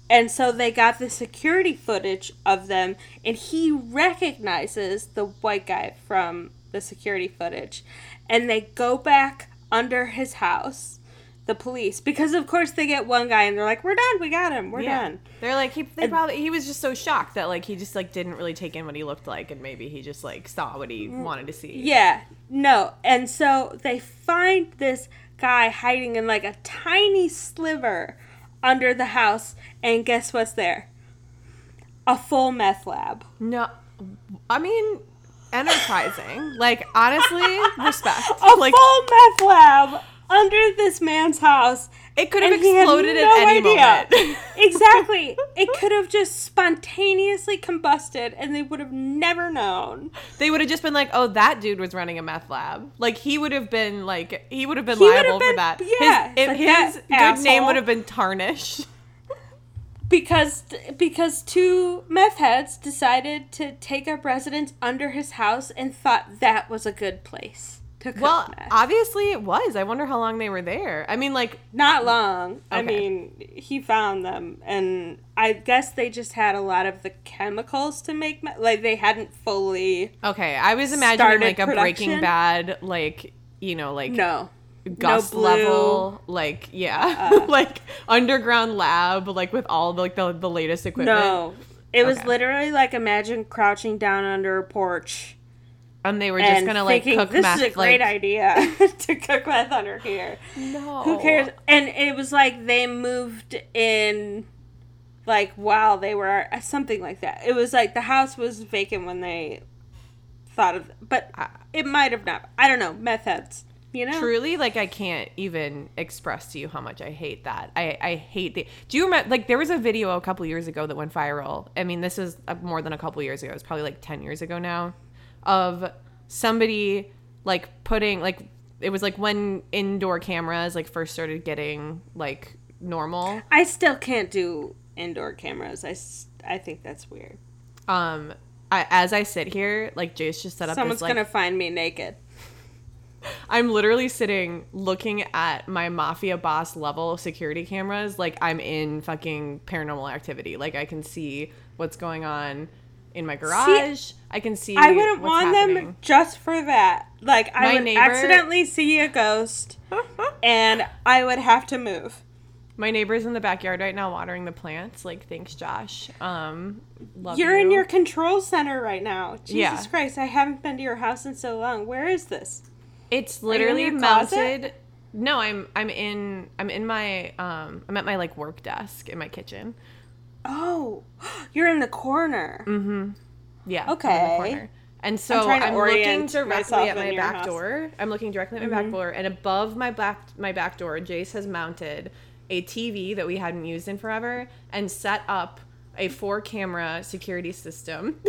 And so they got the security footage of them, and he recognizes the white guy from the security footage. And they go back under his house, the police, because of course they get one guy and they're like, we're done, we got him, we're done. They're like, he was just so shocked that, like, he just, like, didn't really take in what he looked like, and maybe he just, like, saw what he wanted to see. Yeah, no. And so they find this guy hiding in, like, a tiny sliver under the house, and guess what's there? A full meth lab. No, I mean, enterprising. Like, honestly, respect. A, like, full meth lab under this man's house. It could have exploded at any moment. Exactly. It could have just spontaneously combusted, and they would have never known. They would have just been like, oh, that dude was running a meth lab. Like, he would have been liable for that. Yeah. His good name would have been tarnished. Because two meth heads decided to take up residence under his house and thought that was a good place. Well, obviously it was. I wonder how long they were there. I mean, like... Not long. Okay. I mean, he found them. And I guess they just had a lot of the chemicals to make... Like, they hadn't fully... Okay, I was imagining, like, a production. Breaking Bad, like, you know, like... No. Gust no level, like, yeah. Like, underground lab, like, with all, like, the latest equipment. No. It was literally, like, imagine crouching down under a porch... And they were just going to, like, cook this meth. This is a great idea to cook meth under here. No. Who cares? And it was like they moved in, like, while they were, something like that. It was like the house was vacant when they thought of it. But it might have not. I don't know. Meth heads. You know? Truly, like, I can't even express to you how much I hate that. I hate the... Do you remember, like, there was a video a couple years ago that went viral. I mean, this is more than a couple years ago. It was probably, like, 10 years ago now. Of somebody, like, putting, like, it was like when indoor cameras like first started getting like normal. I still can't do indoor cameras. I think that's weird. As I sit here, like Jace just set up. Someone's gonna find me naked. I'm literally sitting looking at my mafia boss level security cameras like I'm in fucking Paranormal Activity. Like I can see what's going on in my garage. See, I can see I wouldn't what's want happening. Them just for that. Like I my would neighbor, accidentally see a ghost and I would have to move. My neighbor's in the backyard right now watering the plants. Like, thanks, Josh. Love You're you. In your control center right now. Jesus yeah. Christ, I haven't been to your house in so long. Where is this? It's literally melted. No, I'm at my like work desk in my kitchen. Oh, you're in the corner. Mm-hmm. Yeah. Okay. I'm in the corner. And so I'm looking directly at my back door. I'm looking directly at my back door, and above my back door, Jace has mounted a TV that we hadn't used in forever and set up a 4-camera security system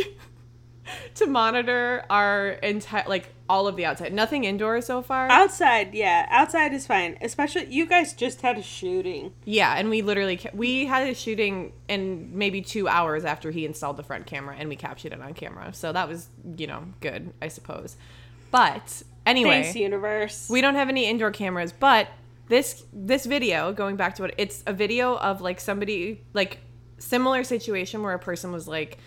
to monitor our entire, like, all of the outside. Nothing indoors so far. Outside, yeah. Outside is fine. Especially, you guys just had a shooting. Yeah, and we literally, we had a shooting in maybe 2 hours after he installed the front camera, and we captured it on camera. So that was, you know, good, I suppose. But, anyway. Thanks, universe. We don't have any indoor cameras, but this video, going back to what, it's a video of, like, somebody, like, similar situation where a person was, like,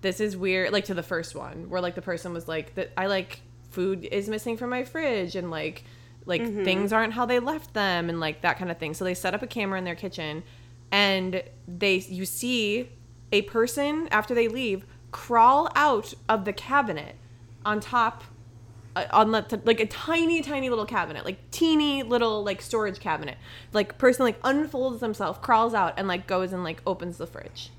this is weird, like, to the first one, where, like, the person was, like, I, like, food is missing from my fridge, and, like, things aren't how they left them, and, like, that kind of thing. So they set up a camera in their kitchen, and you see a person, after they leave, crawl out of the cabinet on top on the, like, a tiny, tiny little cabinet, like, teeny little, like, storage cabinet. Like, person, like, unfolds himself, crawls out, and, like, goes and, like, opens the fridge.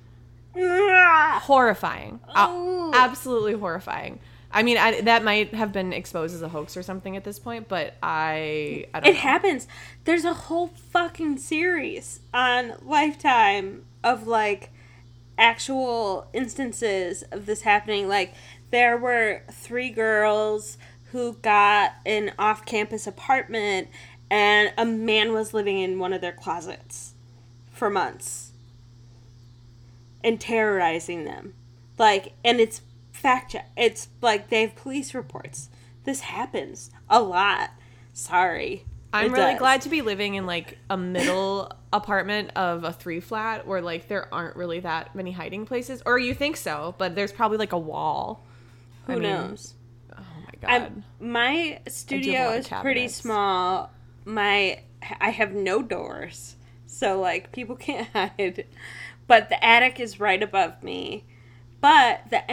Horrifying. Oh. Absolutely horrifying. I mean, that might have been exposed as a hoax or something at this point, but I don't know. It happens. There's a whole fucking series on Lifetime of, like, actual instances of this happening. Like, there were 3 girls who got an off-campus apartment, and a man was living in one of their closets for months and terrorizing them. Like, and it's fact-checked. It's, like, they have police reports. This happens a lot. Sorry. I'm really glad to be living in, like, a middle apartment of a 3-flat where, like, there aren't really that many hiding places. Or you think so, but there's probably, like, a wall. Who knows? God. My studio is pretty small. I have no doors, so, like, people can't hide. But the attic is right above me. But the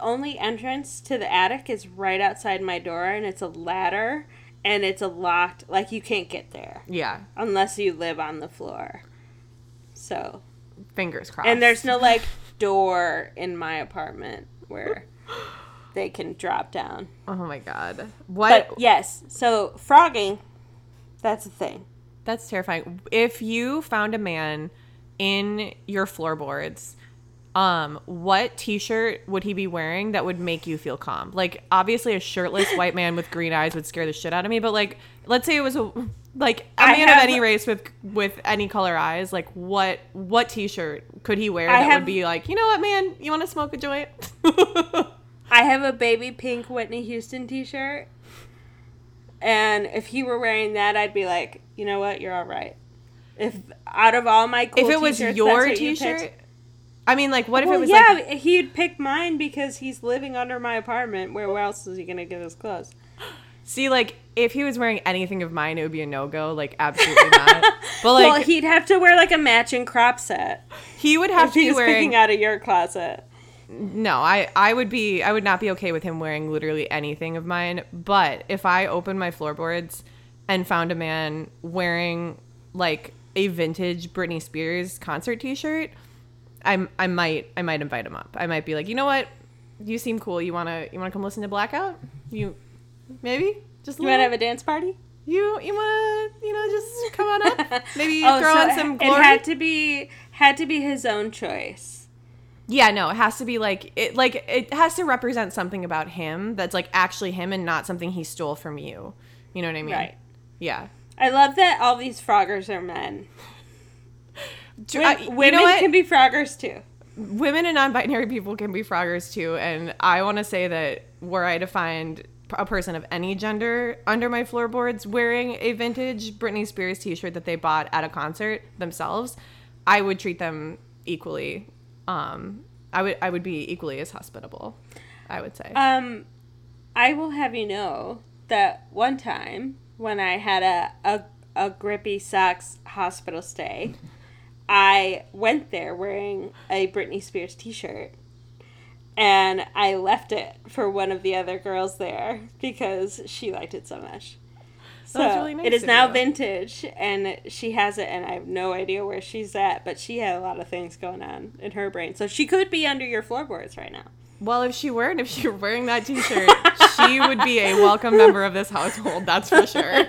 only entrance to the attic is right outside my door, and it's a ladder, and it's a locked, like, you can't get there. Yeah. Unless you live on the floor. So. Fingers crossed. And there's no, like, door in my apartment where they can drop down. Oh my God. What? But yes. So Phrogging, that's a thing. That's terrifying. If you found a man in your floorboards, what t-shirt would he be wearing that would make you feel calm? Like, obviously a shirtless white man with green eyes would scare the shit out of me, but, like, let's say it was a man of any race with any color eyes, like, what t-shirt could he wear would be like, you know what, man, you want to smoke a joint? I have a baby pink Whitney Houston t-shirt, and if he were wearing that, I'd be like, you know what, you're all right. If out of all my cool t-shirts, if it was your t-shirt, you picked, I mean, like, what if it was like... Yeah, he'd pick mine because he's living under my apartment. Where else is he going to get his clothes? See, like, if he was wearing anything of mine, it would be a no-go. Like, absolutely not. But, like, well, he'd have to wear, like, a matching crop set. He would have to be wearing... picking out of your closet. No, I would not be okay with him wearing literally anything of mine. But if I opened my floorboards and found a man wearing, like, a vintage Britney Spears concert t-shirt, I might invite him up. I might be like, you know what, you seem cool. You wanna come listen to Blackout? You maybe just you wanna have a dance party. You wanna just come on up. Maybe throw on some glory. It had to be his own choice. Yeah, no, it has to be, like, it has to represent something about him that's, like, actually him and not something he stole from you. You know what I mean? Right. Yeah. I love that all these Froggers are men. Women can be Froggers, too. Women and non-binary people can be Froggers, too. And I want to say that were I to find a person of any gender under my floorboards wearing a vintage Britney Spears t-shirt that they bought at a concert themselves, I would treat them equally. I would be equally as hospitable, I would say. I will have you know that one time when I had a grippy socks hospital stay, I went there wearing a Britney Spears t-shirt, and I left it for one of the other girls there because she liked it so much. So that's really nice. It is now vintage, and she has it, and I have no idea where she's at, but she had a lot of things going on in her brain. So she could be under your floorboards right now. Well, if she were wearing that t-shirt, she would be a welcome member of this household, that's for sure.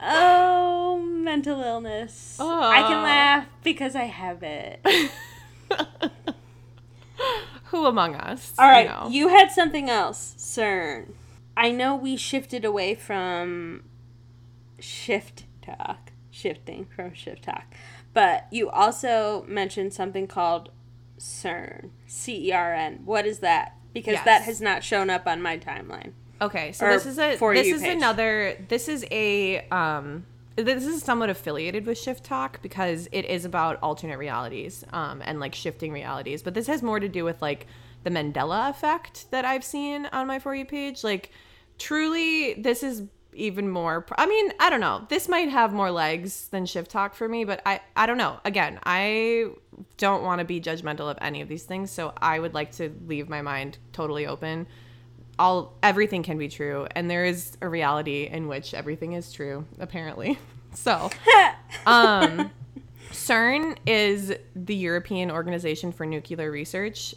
Oh, mental illness. Oh. I can laugh because I have it. Who among us? All right, you had something else, CERN. I know we shifted away from ShiftTok, but you also mentioned something called CERN, C-E-R-N. What is that? Because that has not shown up on my timeline. Okay, so this is somewhat affiliated with ShiftTok because it is about alternate realities and like shifting realities, but this has more to do with like the Mandela effect that I've seen on my For You page. Like, truly, this is even more. I mean, I don't know. This might have more legs than ShiftTok for me, but I don't know. Again, I don't want to be judgmental of any of these things, so I would like to leave my mind totally open. Everything can be true, and there is a reality in which everything is true, apparently. So, CERN is the European Organization for Nuclear Research.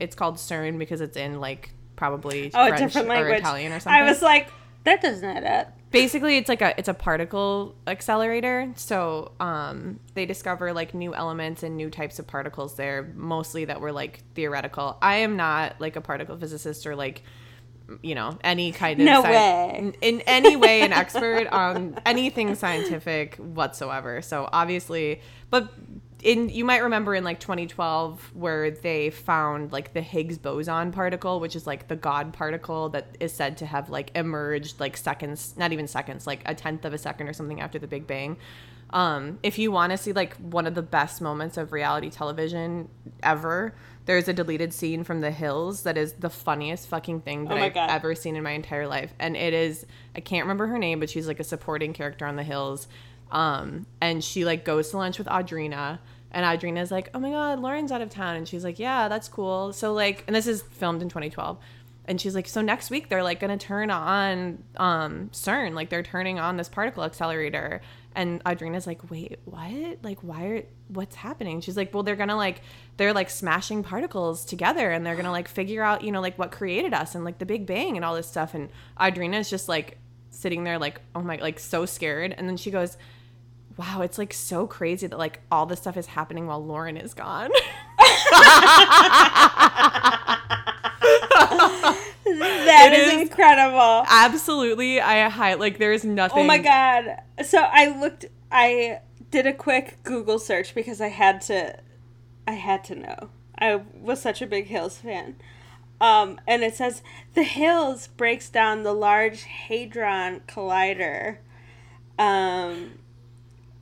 It's called CERN because it's in like probably French or Italian or something. I was like, that doesn't add up. Basically, it's like it's a particle accelerator. So they discover like new elements and new types of particles there, mostly that were like theoretical. I am not like a particle physicist or like, you know, any kind of in any way an expert on anything scientific whatsoever. So obviously, but you might remember in like 2012 where they found like the Higgs boson particle, which is like the God particle that is said to have like emerged like seconds, not even seconds, like a tenth of a second or something after the Big Bang. If you want to see like one of the best moments of reality television ever, there's a deleted scene from The Hills that is the funniest fucking thing that I've ever seen in my entire life. And it is, I can't remember her name, but she's like a supporting character on The Hills. And she like goes to lunch with Audrina, and Audrina's like, oh my God, Lauren's out of town. And she's like, yeah, that's cool. So like, and this is filmed in 2012. And she's like, so next week they're like going to turn on CERN, like they're turning on this particle accelerator. And Audrina's like, wait, what? Like, what's happening? She's like, well, they're smashing particles together, and they're going to like figure out, you know, like what created us and like the Big Bang and all this stuff. And Audrina's just like sitting there like, oh my, like so scared. And then she goes, wow, it's like so crazy that like all this stuff is happening while Lauren is gone. That is incredible. Absolutely. There is nothing. Oh my God. So I did a quick Google search because I had to know. I was such a big Hills fan. And it says, The Hills breaks down the Large Hadron Collider.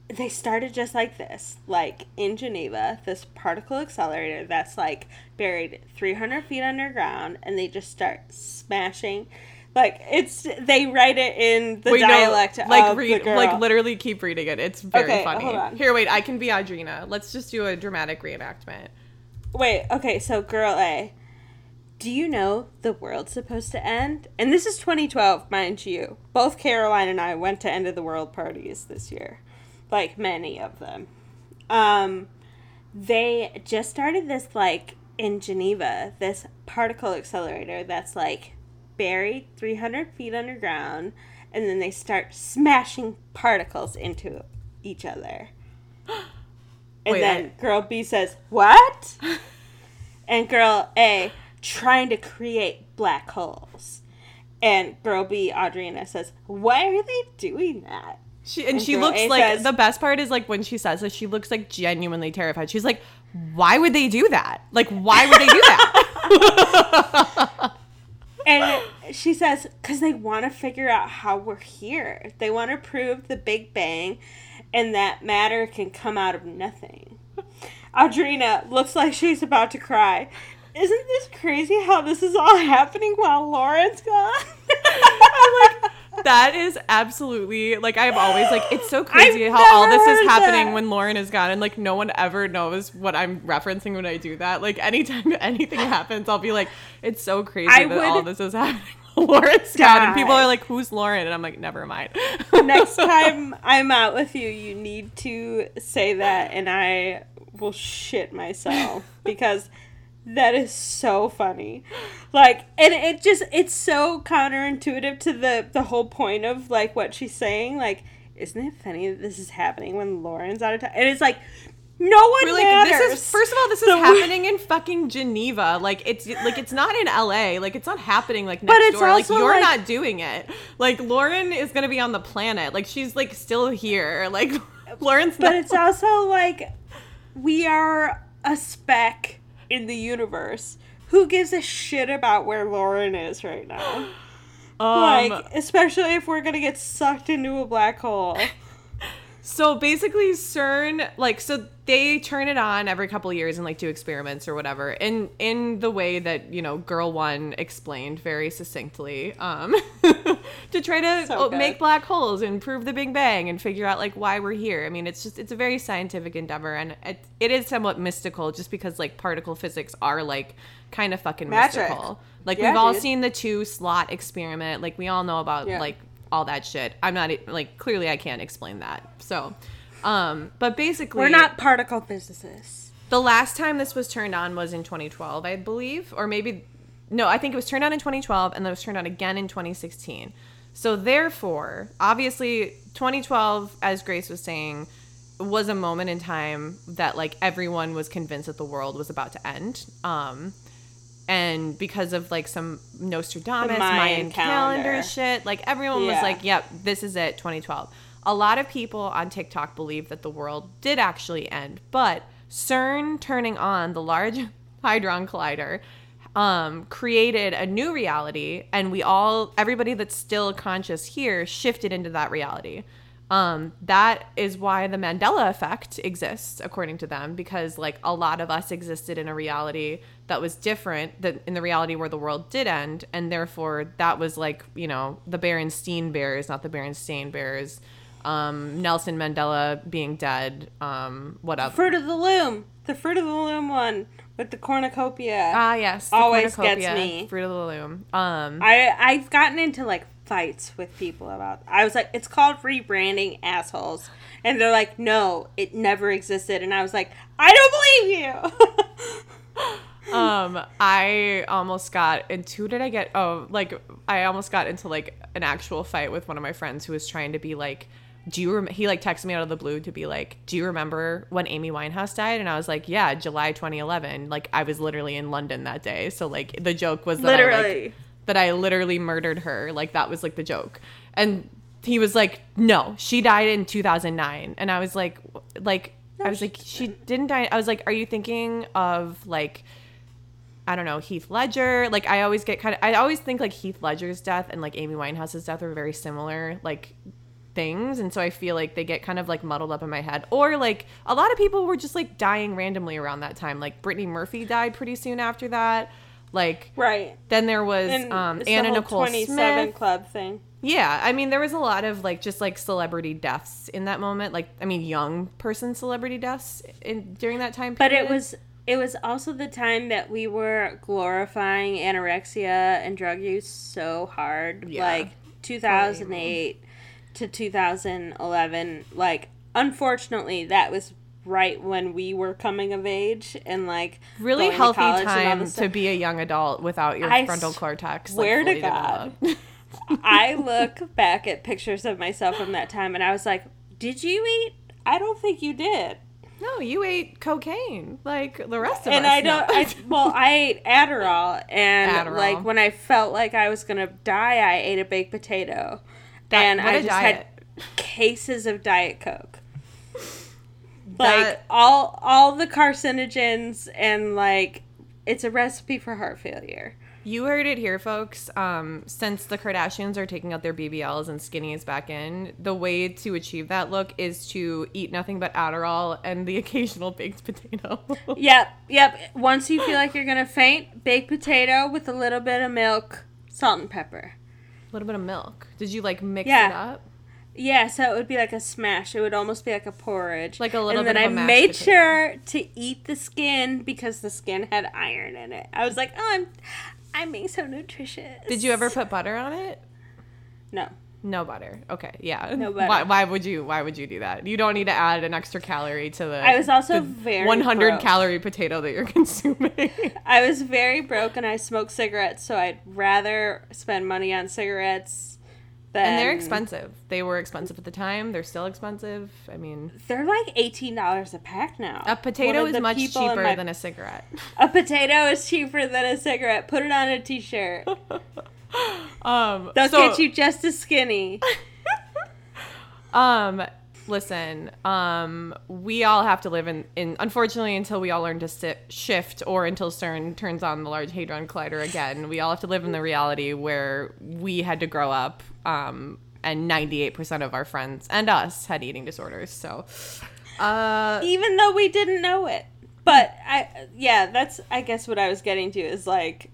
They started just like this, like in Geneva, this particle accelerator that's like buried 300 feet underground, and they just start smashing. Like they write it in the dialect of the girl. Like literally keep reading it. It's very funny. Hold on. Here, wait, I can be Audrina. Let's just do a dramatic reenactment. Wait, okay, so girl A, do you know the world's supposed to end? And this is 2012, mind you. Both Caroline and I went to end of the world parties this year. Like many of them. They just started this, like, in Geneva, this particle accelerator that's, like, buried 300 feet underground, and then they start smashing particles into each other. And girl B says, what? And girl A, trying to create black holes. And Girl B, Audrina, says, why are they doing that? She looks like, says, the best part is, like, when she says this, she looks, like, genuinely terrified. She's like, why would they do that? Like, why would they do that? And she says, because they want to figure out how we're here. They want to prove the Big Bang and that matter can come out of nothing. Audrina looks like she's about to cry. Isn't this crazy how this is all happening while Lauren's gone? I'm like... That is absolutely, like, I've always, like, it's so crazy how all this is happening when Lauren is gone, and, like, no one ever knows what I'm referencing when I do that. Like, anytime anything happens, I'll be like, it's so crazy that all this is happening when Lauren's gone, and people are like, who's Lauren? And I'm like, never mind. Next time I'm out with you, you need to say that, and I will shit myself, because... That is so funny. Like, and it just, it's so counterintuitive to the whole point of, like, what she's saying. Like, isn't it funny that this is happening when Lauren's out of town? And it's like, no one matters. Like, this is, first of all, this is happening in fucking Geneva. Like, it's not in LA. Like, it's not happening, like, next door. Like, you're not doing it. Like, Lauren is going to be on the planet. Like, she's, like, still here. Like, Lauren's not. But it's also, like, we are a speck in the universe. Who gives a shit about where Lauren is right now? Like, especially if we're gonna get sucked into a black hole. So basically CERN, like, so they turn it on every couple of years and, like, do experiments or whatever, in the way that, you know, Girl One explained very succinctly, to try to make black holes and prove the Big Bang and figure out, like, why we're here. I mean, it's just, it's a very scientific endeavor, and it is somewhat mystical just because, like, particle physics are, like, kind of fucking magic. Mystical. Like, yeah, we've all seen the 2-slot experiment. Like, we all know about, like, all that shit. I'm not, like, clearly I can't explain that. So, but basically... We're not particle physicists. The last time this was turned on was in 2012, I believe. Or maybe... No, I think it was turned on in 2012, and then it was turned on again in 2016. So, therefore, obviously, 2012, as Grace was saying, was a moment in time that, like, everyone was convinced that the world was about to end. And because of, like, some Nostradamus, Mayan calendar shit, like, everyone was like, yep, this is it, 2012. A lot of people on TikTok believe that the world did actually end, but CERN turning on the Large Hadron Collider created a new reality, and everybody that's still conscious here shifted into that reality. That is why the Mandela effect exists, according to them, because, like, a lot of us existed in a reality that was different than in the reality where the world did end, and therefore that was, like, you know, the Berenstain Bears, not the Berenstain Bears, Nelson Mandela being dead, what up? Fruit of the Loom, the Fruit of the Loom one with the cornucopia. Ah, yes, the always cornucopia, gets me. Fruit of the Loom. I've gotten into, like, fights with people about it. I was like, it's called rebranding, assholes, and they're like, no, it never existed, and I was like, I don't believe you. I almost got into I almost got into, like, an actual fight with one of my friends who was trying to be like, he, like, texted me out of the blue to be like, do you remember when Amy Winehouse died? And I was like, yeah, July 2011. Like, I was literally in London that day, so, like, the joke was that I literally murdered her. Like, that was, like, the joke. And he was like, no, she died in 2009. And I was like, no, I was like, she didn't die. I was like, are you thinking of, like, I don't know, Heath Ledger? Like, I always think, like, Heath Ledger's death and, like, Amy Winehouse's death are very similar, like, things. And so I feel like they get kind of, like, muddled up in my head. Or, like, a lot of people were just, like, dying randomly around that time. Like, Brittany Murphy died pretty soon after that. Like, right. Then there was Anna Nicole Smith. 27 Club thing. Yeah. I mean, there was a lot of, like, just, like, celebrity deaths in that moment. Like, I mean, young person celebrity deaths during that time period. But it was also the time that we were glorifying anorexia and drug use so hard. Yeah. Like, 2008 to 2011. Like, unfortunately, that was... right when we were coming of age and, like, really healthy time to be a young adult without your frontal cortex. Swear to God. I look back at pictures of myself from that time and I was like, did you eat? I don't think you did. No, you ate cocaine like the rest of us. And I ate Adderall, and like when I felt like I was gonna die, I ate a baked potato, and I just had cases of Diet Coke. Like all the carcinogens, and like it's a recipe for heart failure. You heard it here, folks. Since the Kardashians are taking out their BBLs and skinnies back in, the way to achieve that look is to eat nothing but Adderall and the occasional baked potato. Yep. Once you feel like you're going to faint, baked potato with a little bit of milk, salt and pepper. A little bit of milk. Did you, like, mix it up? Yeah, so it would be like a smash. It would almost be like a porridge. Like a little bit of a mashed potato. And then I made sure to eat the skin because the skin had iron in it. I was like, oh, I'm being so nutritious. Did you ever put butter on it? No. No butter. Okay, yeah. No butter. Why would you do that? You don't need to add an extra calorie to the I was also very 100-calorie potato that you're consuming. I was very broke, and I smoked cigarettes, so I'd rather spend money on cigarettes than... And they're expensive. They were expensive at the time. They're still expensive. I mean... They're like $18 a pack now. A potato is much cheaper than a cigarette. A potato is cheaper than a cigarette. Put it on a T-shirt. They'll get you just as skinny. Listen, we all have to live in unfortunately, until we all learn to shift or until CERN turns on the Large Hadron Collider again, we all have to live in the reality where we had to grow up, and 98% of our friends and us had eating disorders. So, even though we didn't know it, but that's, I guess what I was getting to is like,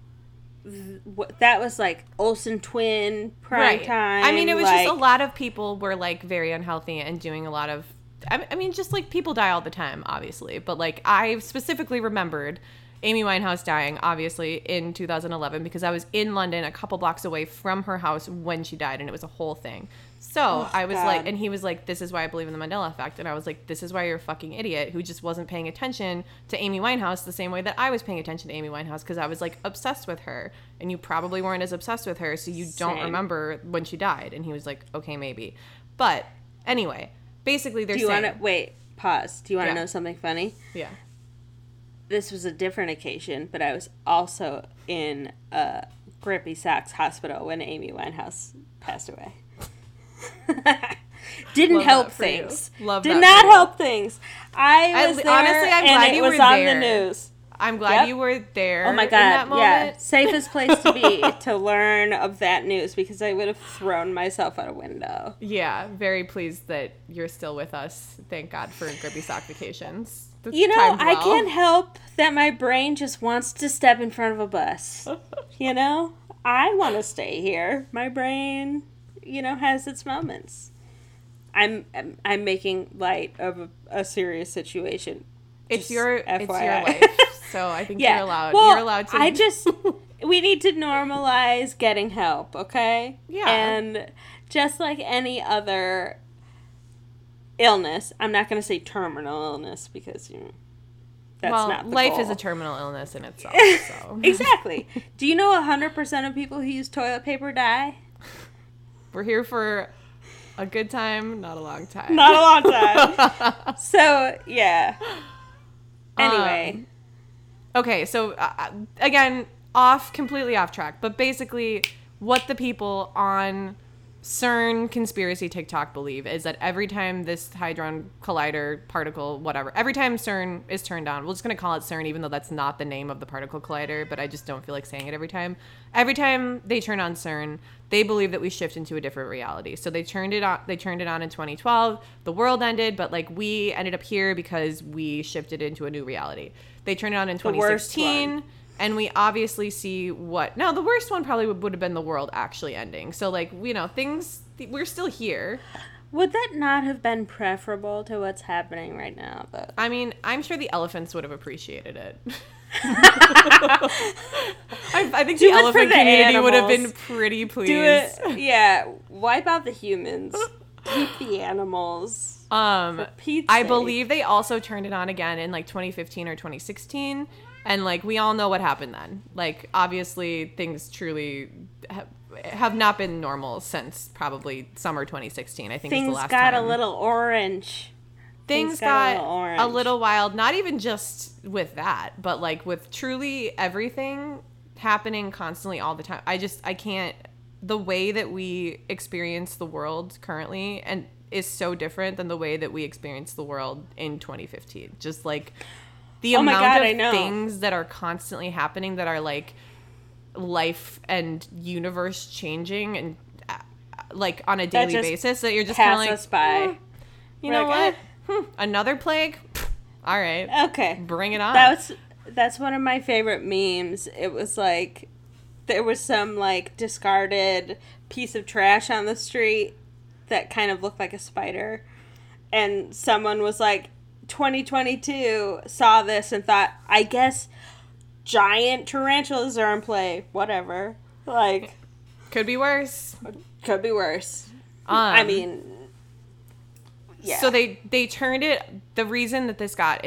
that was like Olsen Twin prime time. I mean, it was like, just a lot of people were like very unhealthy and doing a lot of. I mean, just like people die all the time, obviously. But like I specifically remembered Amy Winehouse dying, obviously, in 2011 because I was in London, a couple blocks away from her house when she died, and it was a whole thing. So I was like, and he was like, "This is why I believe in the Mandela effect," and I was like, "This is why you're a fucking idiot who just wasn't paying attention to Amy Winehouse the same way that I was paying attention to Amy Winehouse because I was like obsessed with her, and you probably weren't as obsessed with her, so you don't remember when she died." And he was like, "Okay, maybe," but anyway, basically, they're. Do you want to wait? Pause. Do you want to know something funny? Yeah. This was a different occasion, but I was also in a Grippy Sacks hospital when Amy Winehouse passed away. Didn't help things. Did not help things. I was there, honestly, I'm glad you were there. And it was on the news. I'm glad you were there. Oh my God! In that moment. Yeah, safest place to be to learn of that news because I would have thrown myself out a window. Yeah, very pleased that you're still with us. Thank God for Grippy Sock vacations. The you know, well. I can't help that my brain just wants to step in front of a bus. You know, I want to stay here. My brain, you know, has its moments. I'm making light of a serious situation. It's your life, so I think you're allowed. Well, you're allowed to. We need to normalize getting help, okay? Yeah, and just like any other. Illness. I'm not going to say terminal illness because that's not the life goal. Is a terminal illness in itself. So. Exactly. Do you know 100% of people who use toilet paper die? We're here for a good time, not a long time. Not a long time. So, yeah. Anyway. Okay, so again, completely off track, but basically what the people on CERN conspiracy TikTok believe is that every time this hadron collider particle whatever every time CERN is turned on, we're just going to call it CERN even though that's not the name of the particle collider, but I just don't feel like saying it every time they turn on CERN, they believe that we shift into a different reality. So they turned it on in 2012. The world ended, but like we ended up here because we shifted into a new reality. They turned it on in 2016. And we obviously see the worst one probably would have been the world actually ending. So, like, you know, we're still here. Would that not have been preferable to what's happening right now, though? I mean, I'm sure the elephants would have appreciated it. I think the elephant community would have been pretty pleased. Do it, yeah, wipe out the humans. Keep the animals. I believe they also turned it on again in, like, 2015 or 2016. And, like, we all know what happened then. Like, obviously, things truly have not been normal since probably summer 2016, I think is the last time. Things got a little orange. Things got a little wild, not even just with that, but like with truly everything happening constantly all the time. I can't, the way that we experience the world currently and is so different than the way that we experience the world in 2015. Just like the amount of things that are constantly happening that are like life and universe changing and like on a daily basis that you're just kind of like, pass us by. You know what? Another plague? All right. Okay. Bring it on. That's one of my favorite memes. It was like there was some like discarded piece of trash on the street that kind of looked like a spider. And someone was like, 2022 saw this and thought, I guess giant tarantulas are in play. Whatever. Like. Could be worse. I mean. Yeah. So they turned it, the reason that this got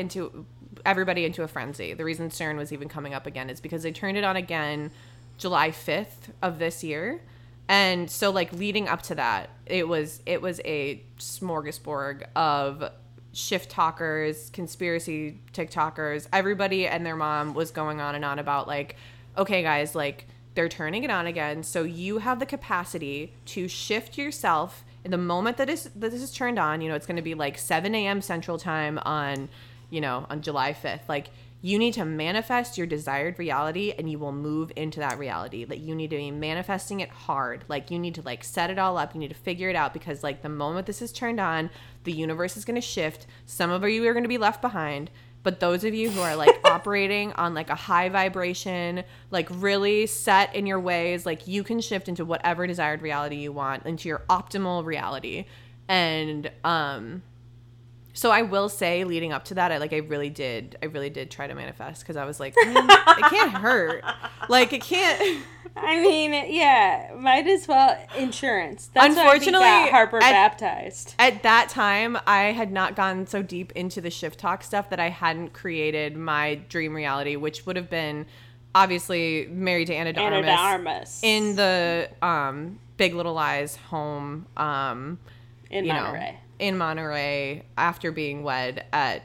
everybody into a frenzy, the reason CERN was even coming up again is because they turned it on again July 5th of this year. And so like leading up to that, it was a smorgasbord of shift talkers, conspiracy TikTokers, everybody and their mom was going on and on about like, okay guys, like they're turning it on again. So you have the capacity to shift yourself. The moment that this is turned on, you know, it's going to be like 7 a.m. Central Time on July 5th. Like, you need to manifest your desired reality and you will move into that reality. Like, you need to be manifesting it hard. Like, you need to, like, set it all up. You need to figure it out because, like, the moment this is turned on, the universe is going to shift. Some of you are going to be left behind. But those of you who are, like, operating on, like, a high vibration, like, really set in your ways, like, you can shift into whatever desired reality you want, into your optimal reality. And so I will say leading up to that, I really did try to manifest because I was like, it can't hurt. Like, it can't. I mean, yeah, might as well insurance. That's unfortunately, why we got Harper baptized. At that time, I had not gone so deep into the ShiftTok stuff that I hadn't created my dream reality, which would have been obviously married to Anna de Armas in the Big Little Lies home in Monterey after being wed at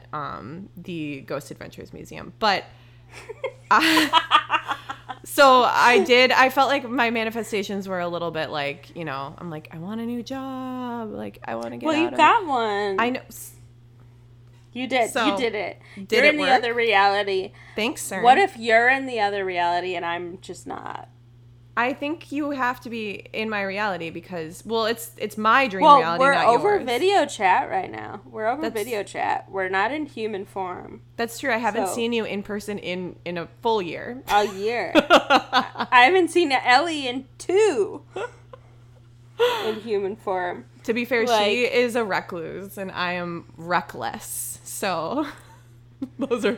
the Ghost Adventures Museum. But so I did. I felt like my manifestations were a little bit like, you know, I'm like, I want a new job. Like, I want to get out. Well, you got one. I know. You did. So, you did it. You're in the other reality. Thanks, sir. What if you're in the other reality and I'm just not? I think you have to be in my reality because, well, it's my dream reality, not yours. We're over video chat right now. Video chat. We're not in human form. That's true. I haven't seen you in person in a full year. A year. I haven't seen Ellie in 2 in human form. To be fair, like, she is a recluse and I am reckless. So those are...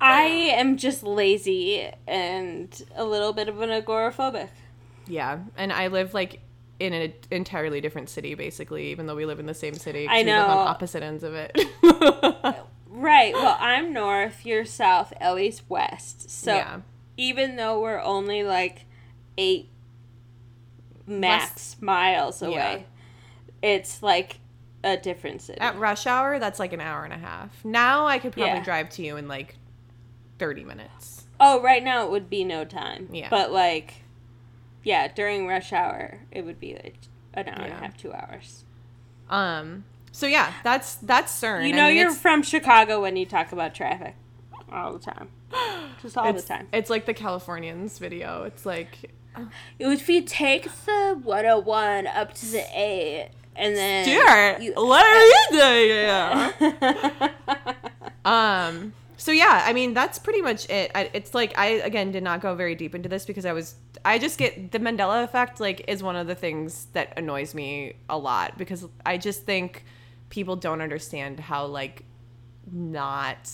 I am just lazy and a little bit of an agoraphobic. Yeah, and I live like in an entirely different city, basically, even though we live in the same city. I know. We live on opposite ends of it. Right. Well, I'm north, you're south, Ellie's west. So even though we're only like 8 max miles away, it's like a different city. At rush hour, that's like an hour and a half. Now I could probably drive to you in like 30 minutes. Oh, right now it would be no time. Yeah. But like, yeah, during rush hour, it would be like an hour and a half, 2 hours. So yeah, that's CERN. You know, you're from Chicago when you talk about traffic all the time. Just the time. It's like the Californians video. It's like... If you take the 101 up to the 8... And then Stuart, what are you doing? So yeah, I mean that's pretty much it. It's like I again did not go very deep into this because I just get the Mandela effect like is one of the things that annoys me a lot because I just think people don't understand how like not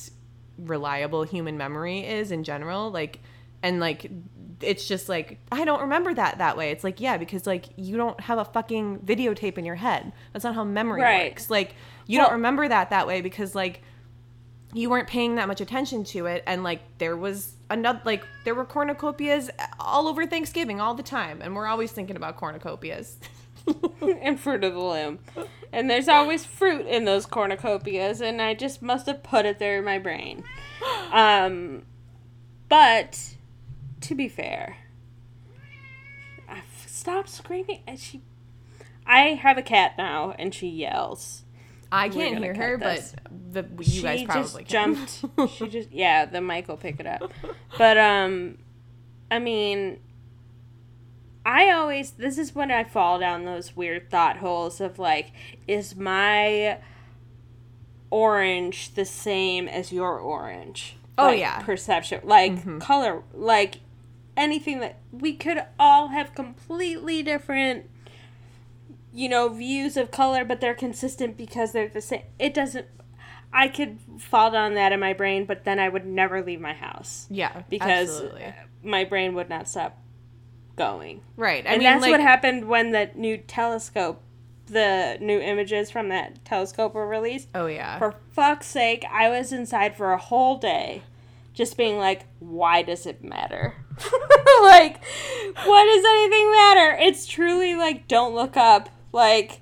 reliable human memory is in general. Like and like. It's just like, I don't remember that way. It's like, yeah, because like you don't have a fucking videotape in your head. That's not how memory works. Like you don't remember that way because like you weren't paying that much attention to it. And like there was another, like there were cornucopias all over Thanksgiving all the time. And we're always thinking about cornucopias. and Fruit of the Loom. And there's always fruit in those cornucopias, and I just must have put it there in my brain. But, to be fair, stop screaming. And she, I have a cat now, and she yells. I can't hear her, but you guys probably can. She just jumped. She just, yeah, the mic will pick it up. But, I mean, I always, this is when I fall down those weird thought holes of, like, is my orange the same as your orange? Oh, like, yeah. Perception. Like, mm-hmm. color. Like, anything that, we could all have completely different, you know, views of color, but they're consistent because they're the same. It doesn't, I could fall down that in my brain, but then I would never leave my house. Yeah, because absolutely. My brain would not stop going. Right. I mean, that's like, what happened when the new images from that telescope were released. Oh, yeah. For fuck's sake, I was inside for a whole day just being like, why does it matter? Like, why does anything matter? It's truly like, don't look up. Like,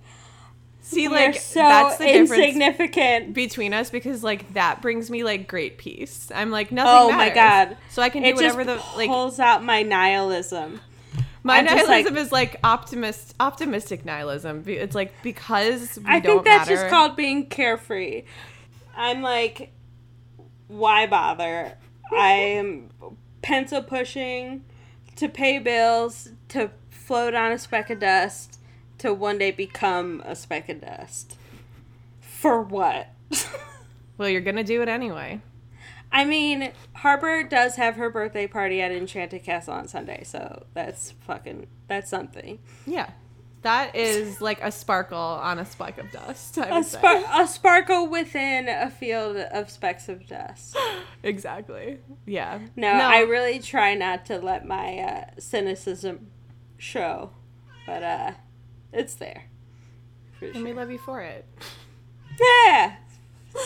see, like, so that's the insignificant difference between us, because like that brings me like great peace. I'm like, nothing matters. Oh my God. So I can do whatever the like. It pulls out my nihilism. My nihilism like, is like optimistic nihilism. It's like, because I think that's matter. Just called being carefree. I'm like, why bother? I'm pencil pushing to pay bills, to float on a speck of dust, to one day become a speck of dust. For what? Well, you're going to do it anyway. I mean, Harper does have her birthday party at Enchanted Castle on Sunday, so that's something. Yeah. That is like a sparkle on a speck of dust. A sparkle within a field of specks of dust. Exactly. Yeah. No, I really try not to let my cynicism show, but it's there. And sure. We love you for it. Yeah.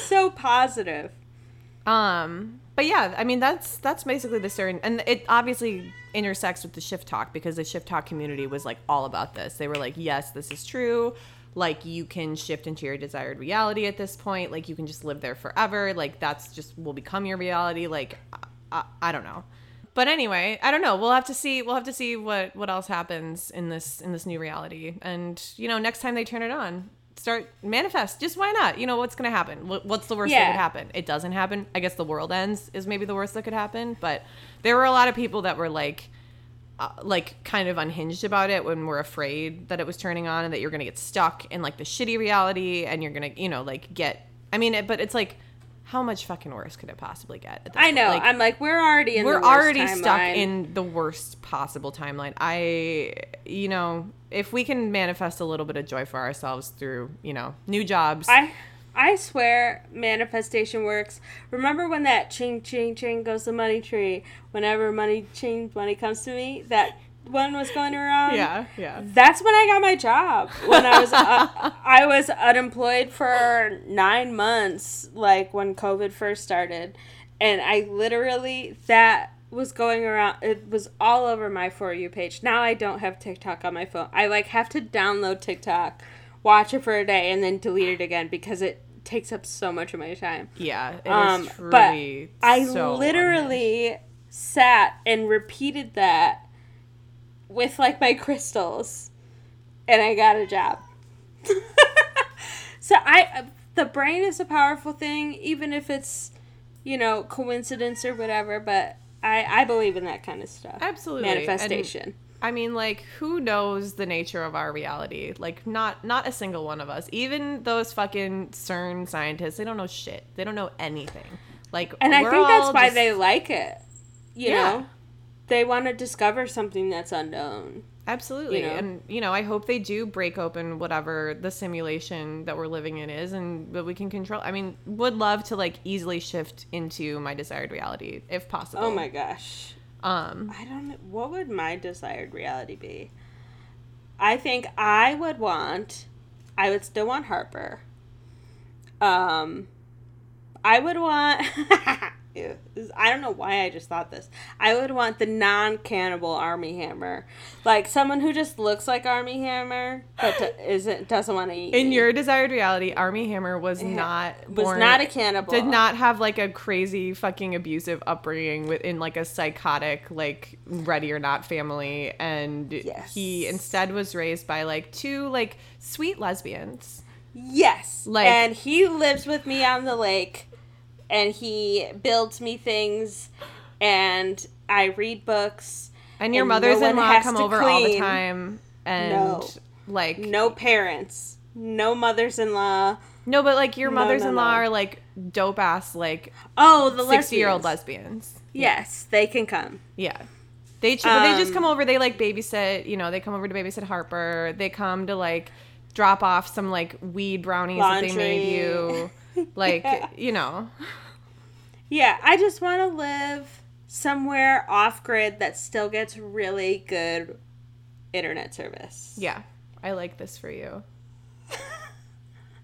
So positive. But yeah, I mean, that's basically the CERN, and it obviously intersects with the ShiftTok, because the ShiftTok community was like all about this. They were like, yes, this is true. Like, you can shift into your desired reality at this point. Like, you can just live there forever. Like, that's just will become your reality. Like, I don't know. But anyway, I don't know. We'll have to see what else happens in this new reality. And, you know, next time they turn it on, start manifest. Just why not? You know, what's going to happen? What's the worst that could happen? It doesn't happen. I guess the world ends is maybe the worst that could happen. But there were a lot of people that were like kind of unhinged about it, when we're afraid that it was turning on and that you're going to get stuck in like the shitty reality, and you're going to, you know, like get, I mean, but it's like, how much fucking worse could it possibly get? At this I know. Like, I'm like, we're already stuck in the worst possible timeline. You know, if we can manifest a little bit of joy for ourselves through, you know, new jobs. I swear manifestation works. Remember when that ching, ching, ching goes the money tree? Whenever money, ching, money comes to me? That one was going around? Yeah, yeah. That's when I got my job. When I was I was unemployed for 9 months, like when COVID first started. And I literally, that was going around, it was all over my For You page. Now I don't have TikTok on my phone. I like have to download TikTok, watch it for a day, and then delete it again, because it takes up so much of my time. Yeah, it is truly but I so literally unhinged. Sat and repeated that with like my crystals, and I got a job. So the brain is a powerful thing, even if it's, you know, coincidence or whatever, but I believe in that kind of stuff. Absolutely. Manifestation. And, I mean, like, who knows the nature of our reality? Like, not a single one of us. Even those fucking CERN scientists, they don't know shit. They don't know anything. Like, and I think that's why they like it. You know? They want to discover something that's unknown. Absolutely. You know? And, you know, I hope they do break open whatever the simulation that we're living in is, and that we can control. I mean, would love to, like, easily shift into my desired reality, if possible. Oh, my gosh. I don't know. What would my desired reality be? I think I would still want Harper. I would want... do. I don't know why I just thought this. I would want the non-cannibal Armie Hammer. Like, someone who just looks like Armie Hammer, but doesn't want to eat. In your desired reality, Armie Hammer was not a cannibal. Did not have, like, a crazy fucking abusive upbringing within, like, a psychotic, like, Ready or Not family. And yes. He instead was raised by, like, two, like, sweet lesbians. Yes. Like, and he lives with me on the lake. And he builds me things, and I read books. And your mother-in-law come over all the time, and no parents, no mothers-in-law. No, but like your mothers-in-law are like dope ass like 60-year-old lesbians. Yes, they can come. Yeah, they just come over. They like babysit. You know, they come over to babysit Harper. They come to like drop off some like weed brownies that they made you. Like, yeah. You know. Yeah, I just want to live somewhere off-grid that still gets really good internet service. Yeah, I like this for you.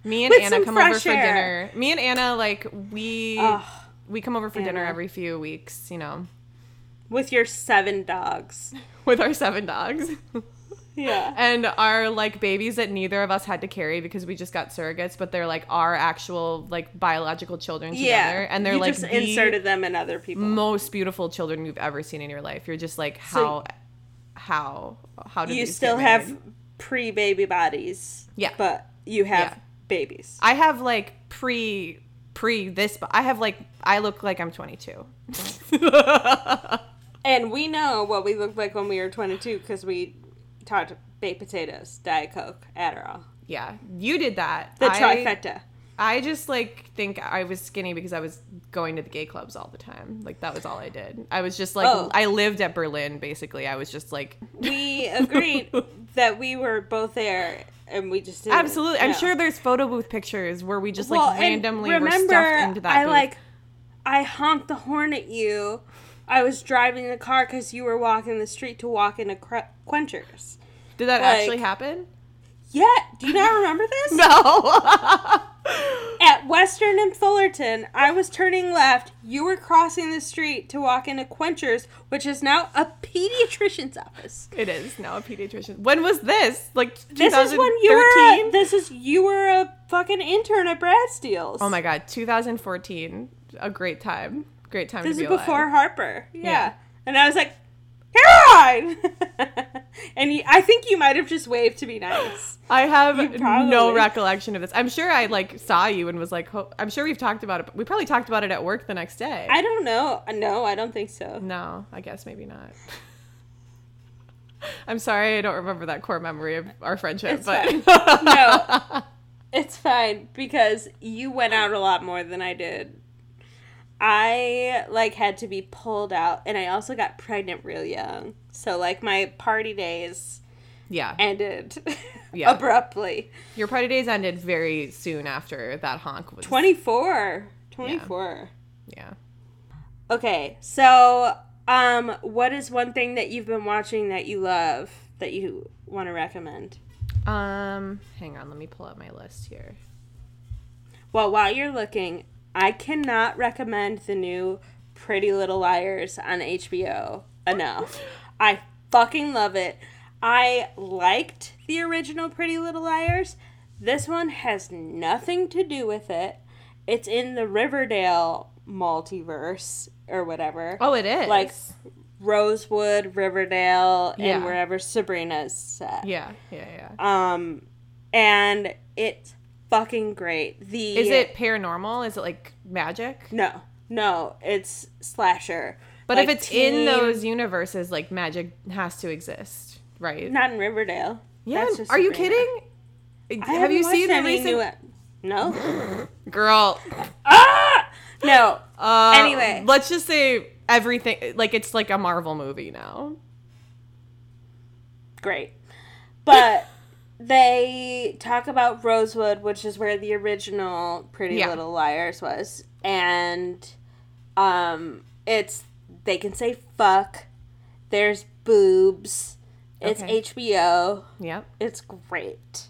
Me and Anna come over for dinner. Me and Anna, like, we come over for dinner every few weeks, you know. With your 7 dogs. With our 7 dogs. Yeah. And our, like, babies that neither of us had to carry because we just got surrogates, but they're, like, our actual, like, biological children together. Yeah. And they're, you like, just inserted them in other people. Most beautiful children you've ever seen in your life. You're just, like, how do you still have pre-baby bodies. Yeah. But you have babies. I have, like, I look like I'm 22. And we know what we looked like when we were 22 because we... talked baked potatoes, Diet Coke, Adderall. Yeah, you did that. The trifecta. I just, like, think I was skinny because I was going to the gay clubs all the time. Like, that was all I did. I was just, like, I lived at Berlin, basically. I was just, like... We agreed that we were both there, and we just didn't. Absolutely. I'm sure there's photo booth pictures where we just, like, randomly were stuffed into that booth. I honked the horn at you. I was driving the car because you were walking the street to walk into Quenchers. Did that actually happen? Yeah. Do you not remember this? No. At Western and Fullerton, I was turning left. You were crossing the street to walk into Quenchers, which is now a pediatrician's office. It is now a pediatrician. When was this? Like 2013? This is when you were a fucking intern at Brad Steele's. Oh my God. 2014. A great time. Great time this to be alive. This is before Harper. Yeah. And I was like, Caroline! And I think you might have just waved to be nice. I have no recollection of this. I'm sure I, like, saw you and was like, I'm sure we've talked about it. We probably talked about it at work the next day. I don't know. No, I don't think so. No, I guess maybe not. I'm sorry I don't remember that core memory of our friendship. It's but no, it's fine because you went out a lot more than I did. I, like, had to be pulled out, and I also got pregnant real young. So, like, my party days ended abruptly. Your party days ended very soon after that honk was... 24. Yeah. Okay, so, what is one thing that you've been watching that you love, that you want to recommend? Hang on, let me pull up my list here. Well, while you're looking... I cannot recommend the new Pretty Little Liars on HBO enough. I fucking love it. I liked the original Pretty Little Liars. This one has nothing to do with it. It's in the Riverdale multiverse or whatever. Oh, it is. Like Rosewood, Riverdale, and wherever Sabrina's set. Yeah. And it's... fucking great. Is it paranormal? Is it like magic? No, it's slasher. But like if it's in those universes, like magic has to exist, right? Not in Riverdale. Yeah, that's just you kidding? Have you seen the recent? No, girl. Ah, no. Anyway, let's just say everything. Like it's like a Marvel movie now. Great, but. They talk about Rosewood, which is where the original Pretty Little Liars was. And they can say fuck. There's boobs. It's HBO. Yep. It's great.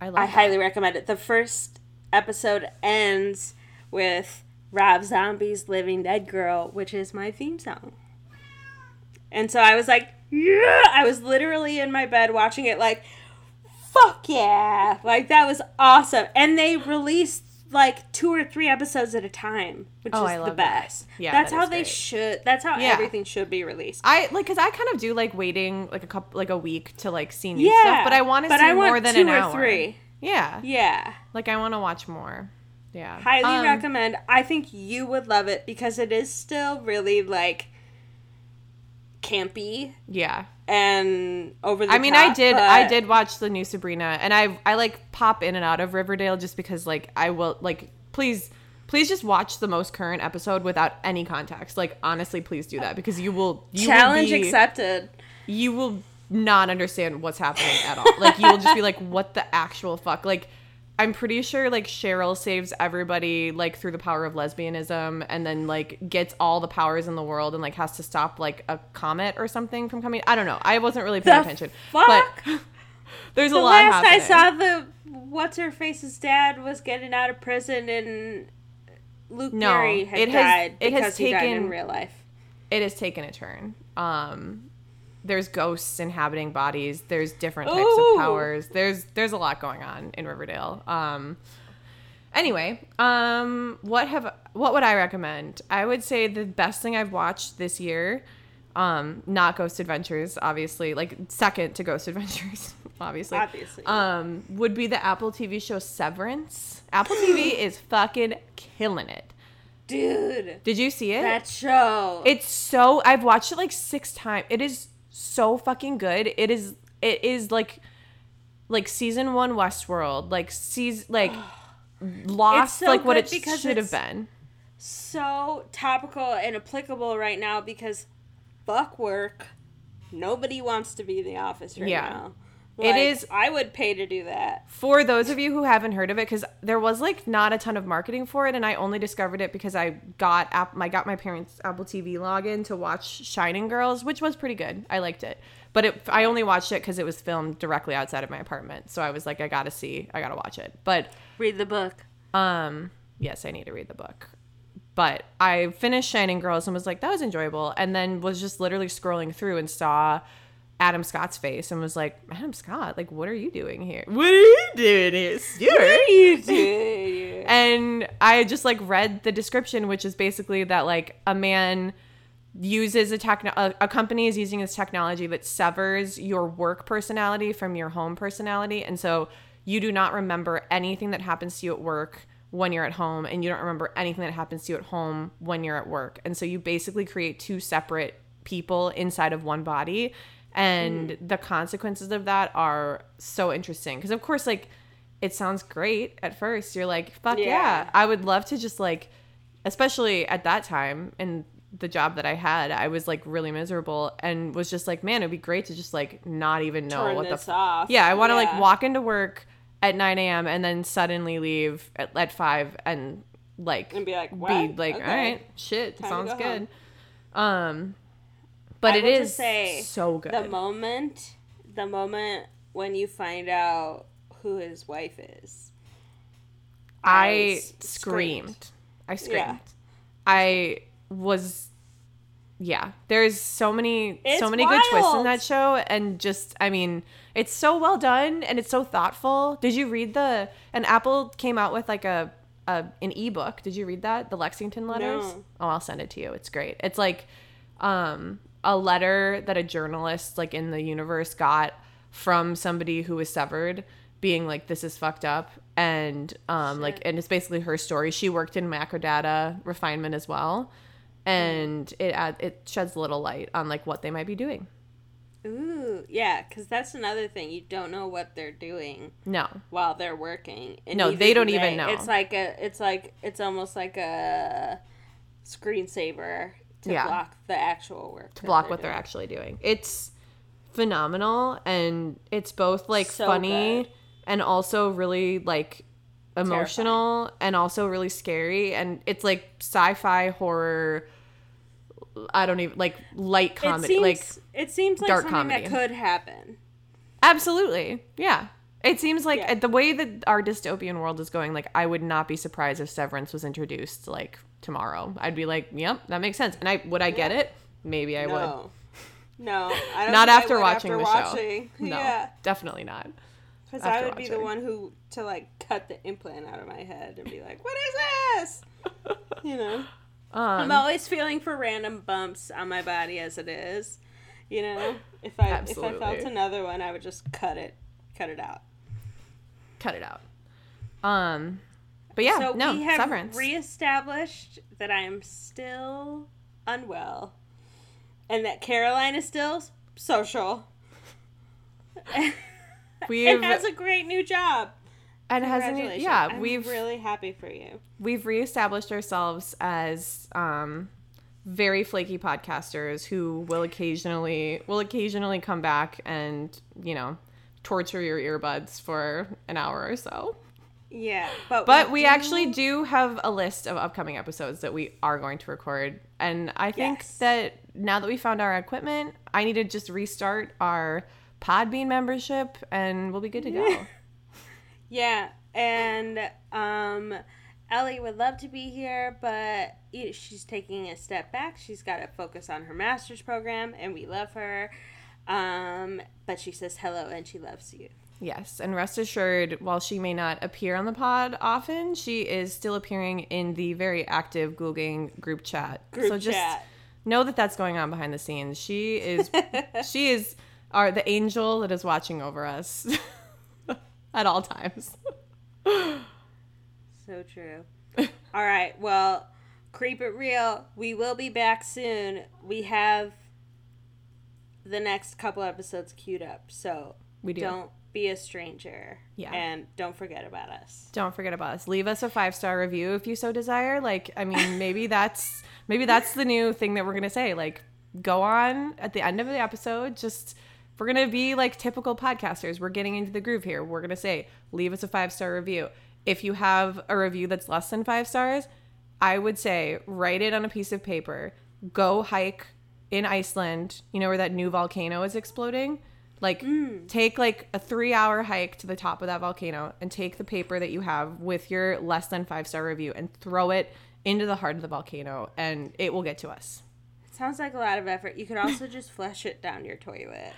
I highly recommend it. The first episode ends with Rob Zombie's Living Dead Girl, which is my theme song. And so I was like, yeah! I was literally in my bed watching it like, fuck yeah! Like, that was awesome. And they released, like, 2 or 3 episodes at a time, which is the best. That. Yeah, that's that how they great. Should, that's how yeah. everything should be released. I, like, because I kind of do, like, waiting, like, a week to, like, see new yeah, stuff, but I want to see more than an hour. 2 or 3. Yeah. Yeah. Like, I want to watch more. Yeah. Highly recommend. I think you would love it because it is still really, like, campy. Yeah. And over the top. I mean, I did watch the new Sabrina, and I like pop in and out of Riverdale just because, like, I will, like, please just watch the most current episode without any context. Like, honestly, please do that because you challenge will be, accepted. You will not understand what's happening at all. Like, you will just be like, what the actual fuck? Like, I'm pretty sure, like, Cheryl saves everybody, like, through the power of lesbianism, and then, like, gets all the powers in the world and, like, has to stop, like, a comet or something from coming. I don't know. I wasn't really paying attention. Fuck? But there's a lot happening. Last I saw, the what's-her-face's dad was getting out of prison, and Luke Perry had died because he died in real life. It has taken a turn. There's ghosts inhabiting bodies. There's different types of powers. There's a lot going on in Riverdale. Anyway, what would I recommend? I would say the best thing I've watched this year, not Ghost Adventures, obviously, like second to Ghost Adventures, obviously, would be the Apple TV show Severance. Apple TV is fucking killing it. Dude. Did you see it? That show. It's so, I've watched it like 6 times. It is so fucking good. It is like season 1 Westworld, like season like Lost, so like what it should have been. So topical and applicable right now because fuck work. Nobody wants to be in the office right now. Like, it is. I would pay to do that. For those of you who haven't heard of it, because there was like not a ton of marketing for it, and I only discovered it because I got my parents' Apple TV login to watch Shining Girls, which was pretty good. I liked it, but I only watched it because it was filmed directly outside of my apartment. So I was like, I gotta watch it. But read the book. Yes, I need to read the book. But I finished Shining Girls and was like, that was enjoyable, and then was just literally scrolling through and saw Adam Scott's face and was like, Adam Scott, like, what are you doing here? What are you doing here, Stuart? What are you doing here? And I just, like, read the description, which is basically that, like, a man uses a company is using this technology that severs your work personality from your home personality. And so you do not remember anything that happens to you at work when you're at home, and you don't remember anything that happens to you at home when you're at work. And so you basically create 2 separate people inside of one body. And the consequences of that are so interesting. Because, of course, like, it sounds great at first. You're like, fuck yeah. I would love to just, like, especially at that time in the job that I had, I was, like, really miserable and was just like, man, it would be great to just, like, not even know. Turn what this off. Yeah, I want to, like, walk into work at 9 a.m. and then suddenly leave at 5 and, like, and be like, what? Be like, okay. All right, shit, time sounds good. But it is so good. The moment when you find out who his wife is. I screamed. Yeah. There's so many wild. Good twists in that show, and just, I mean, it's so well done and it's so thoughtful. Did you read and Apple came out with like an ebook. Did you read that? The Lexington Letters? No. Oh, I'll send it to you. It's great. It's like a letter that a journalist, like, in the universe got from somebody who was severed, being like, this is fucked up, and like, and it's basically her story. She worked in macrodata refinement as well, and it sheds a little light on, like, what they might be doing. Ooh, yeah, because that's another thing. You don't know what they're doing. No. While they're working. And no, they don't even know. It's almost like a screensaver. To block the actual work. To block what they're actually doing. It's phenomenal, and it's both, like, so funny good. And also really, like, emotional. Terrifying. And also really scary. And it's, like, sci-fi, horror, I don't even, like, light comedy. It seems like dark something comedy. That could happen. Absolutely. Yeah. It seems like the way that our dystopian world is going, like, I would not be surprised if Severance was introduced, like, tomorrow, I'd be like, yep, that makes sense. And I get it? Maybe I would. No, I don't. Not after watching the show. No, yeah. Definitely not. Because I would be the one who to like cut the implant out of my head and be like, what is this? You know, I'm always feeling for random bumps on my body as it is. You know, if I felt another one, I would just cut it out. But yeah, so no, we have Severance. Reestablished that I am still unwell, and that Caroline is still social. And has a great new job. And congratulations. I'm really happy for you. We've reestablished ourselves as very flaky podcasters who will occasionally come back and, you know, torture your earbuds for an hour or so. Yeah, but we actually do have a list of upcoming episodes that we are going to record, and I think that now that we found our equipment, I need to just restart our Podbean membership, and we'll be good to go. Yeah, and Ellie would love to be here, but she's taking a step back. She's got to focus on her master's program, and we love her. But she says hello, and she loves you. Yes, and rest assured, while she may not appear on the pod often, she is still appearing in the very active Ghoul Gang group chat. Just know that that's going on behind the scenes. She is the angel that is watching over us at all times. So true. All right, well, Creep It Real, we will be back soon. We have the next couple episodes queued up, so we do. Don't be a stranger. Yeah. And don't forget about us. Leave us a 5-star review if you so desire. Like, I mean, maybe that's the new thing that we're going to say. Like, go on at the end of the episode. Just, we're going to be like typical podcasters. We're getting into the groove here. We're going to say, leave us a 5-star review. If you have a review that's less than 5 stars, I would say write it on a piece of paper. Go hike in Iceland, you know, where that new volcano is exploding. Like, take, like, a 3-hour hike to the top of that volcano and take the paper that you have with your less than 5-star review and throw it into the heart of the volcano, and it will get to us. It sounds like a lot of effort. You could also just flush it down your toilet.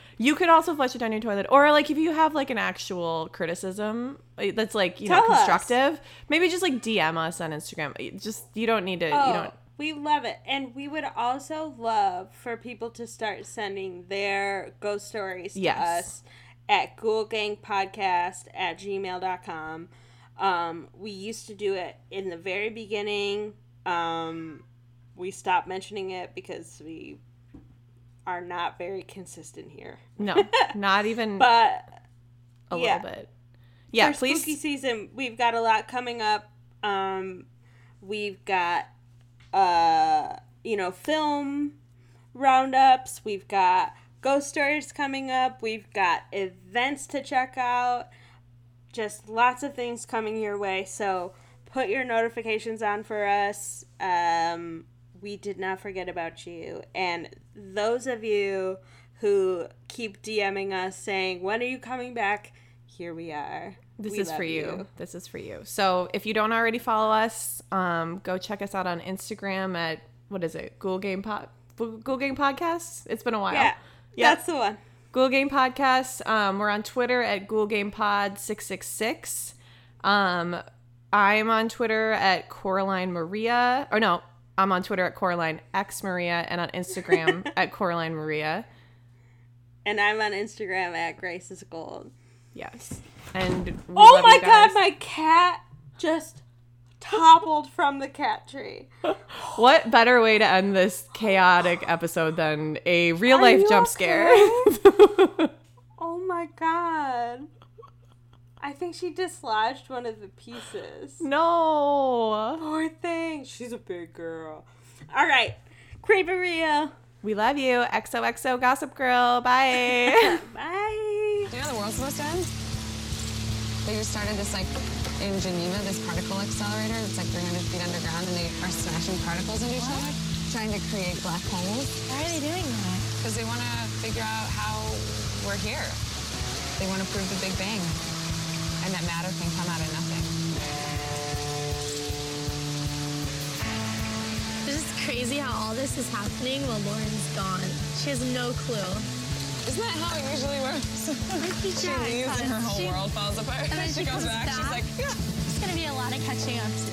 Or, like, if you have, like, an actual criticism that's, like, you know, constructive, maybe just, like, DM us on Instagram. Just, you don't need to, We love it. And we would also love for people to start sending their ghost stories to us at ghoulgangpodcast@gmail.com. We used to do it in the very beginning. We stopped mentioning it because we are not very consistent here. No, not even little bit. Yeah, for please. Spooky season, we've got a lot coming up. We've got film roundups, we've got ghost stories coming up, we've got events to check out, just lots of things coming your way, so put your notifications on for us. We did not forget about you, and those of you who keep DMing us saying, when are you coming back, here we are. This is for you. So if you don't already follow us, go check us out on Instagram at, what is it, Ghoul Gang Podcast? It's been a while. Yeah, that's the one. Ghoul Gang Podcast. We're on Twitter at Ghoul Gang Pod 666. I'm on Twitter at Coraline Maria. Or no, I'm on Twitter at Coraline X Maria and on Instagram at Coraline Maria. And I'm on Instagram at Grace is Gold. Yes. And oh my god, my cat just toppled from the cat tree. What better way to end this chaotic episode than a real life jump scare? Oh my god. I think she dislodged one of the pieces. No. Poor thing. She's a big girl. All right. Creep It Real. We love you. XOXO Gossip Girl. Bye. Bye. Do you know the world's supposed to end? They just started this, like, in Geneva, this particle accelerator. It's, like, 300 feet underground, and they are smashing particles into each other, trying to create black holes. Why are they doing that? Because they want to figure out how we're here. They want to prove the Big Bang, and that matter can come out of nothing. crazy how all this is happening while Lauren's gone. She has no clue. Isn't that how it usually works? She leaves and her whole world falls apart. And then she goes back. She's like, yeah. It's going to be a lot of catching up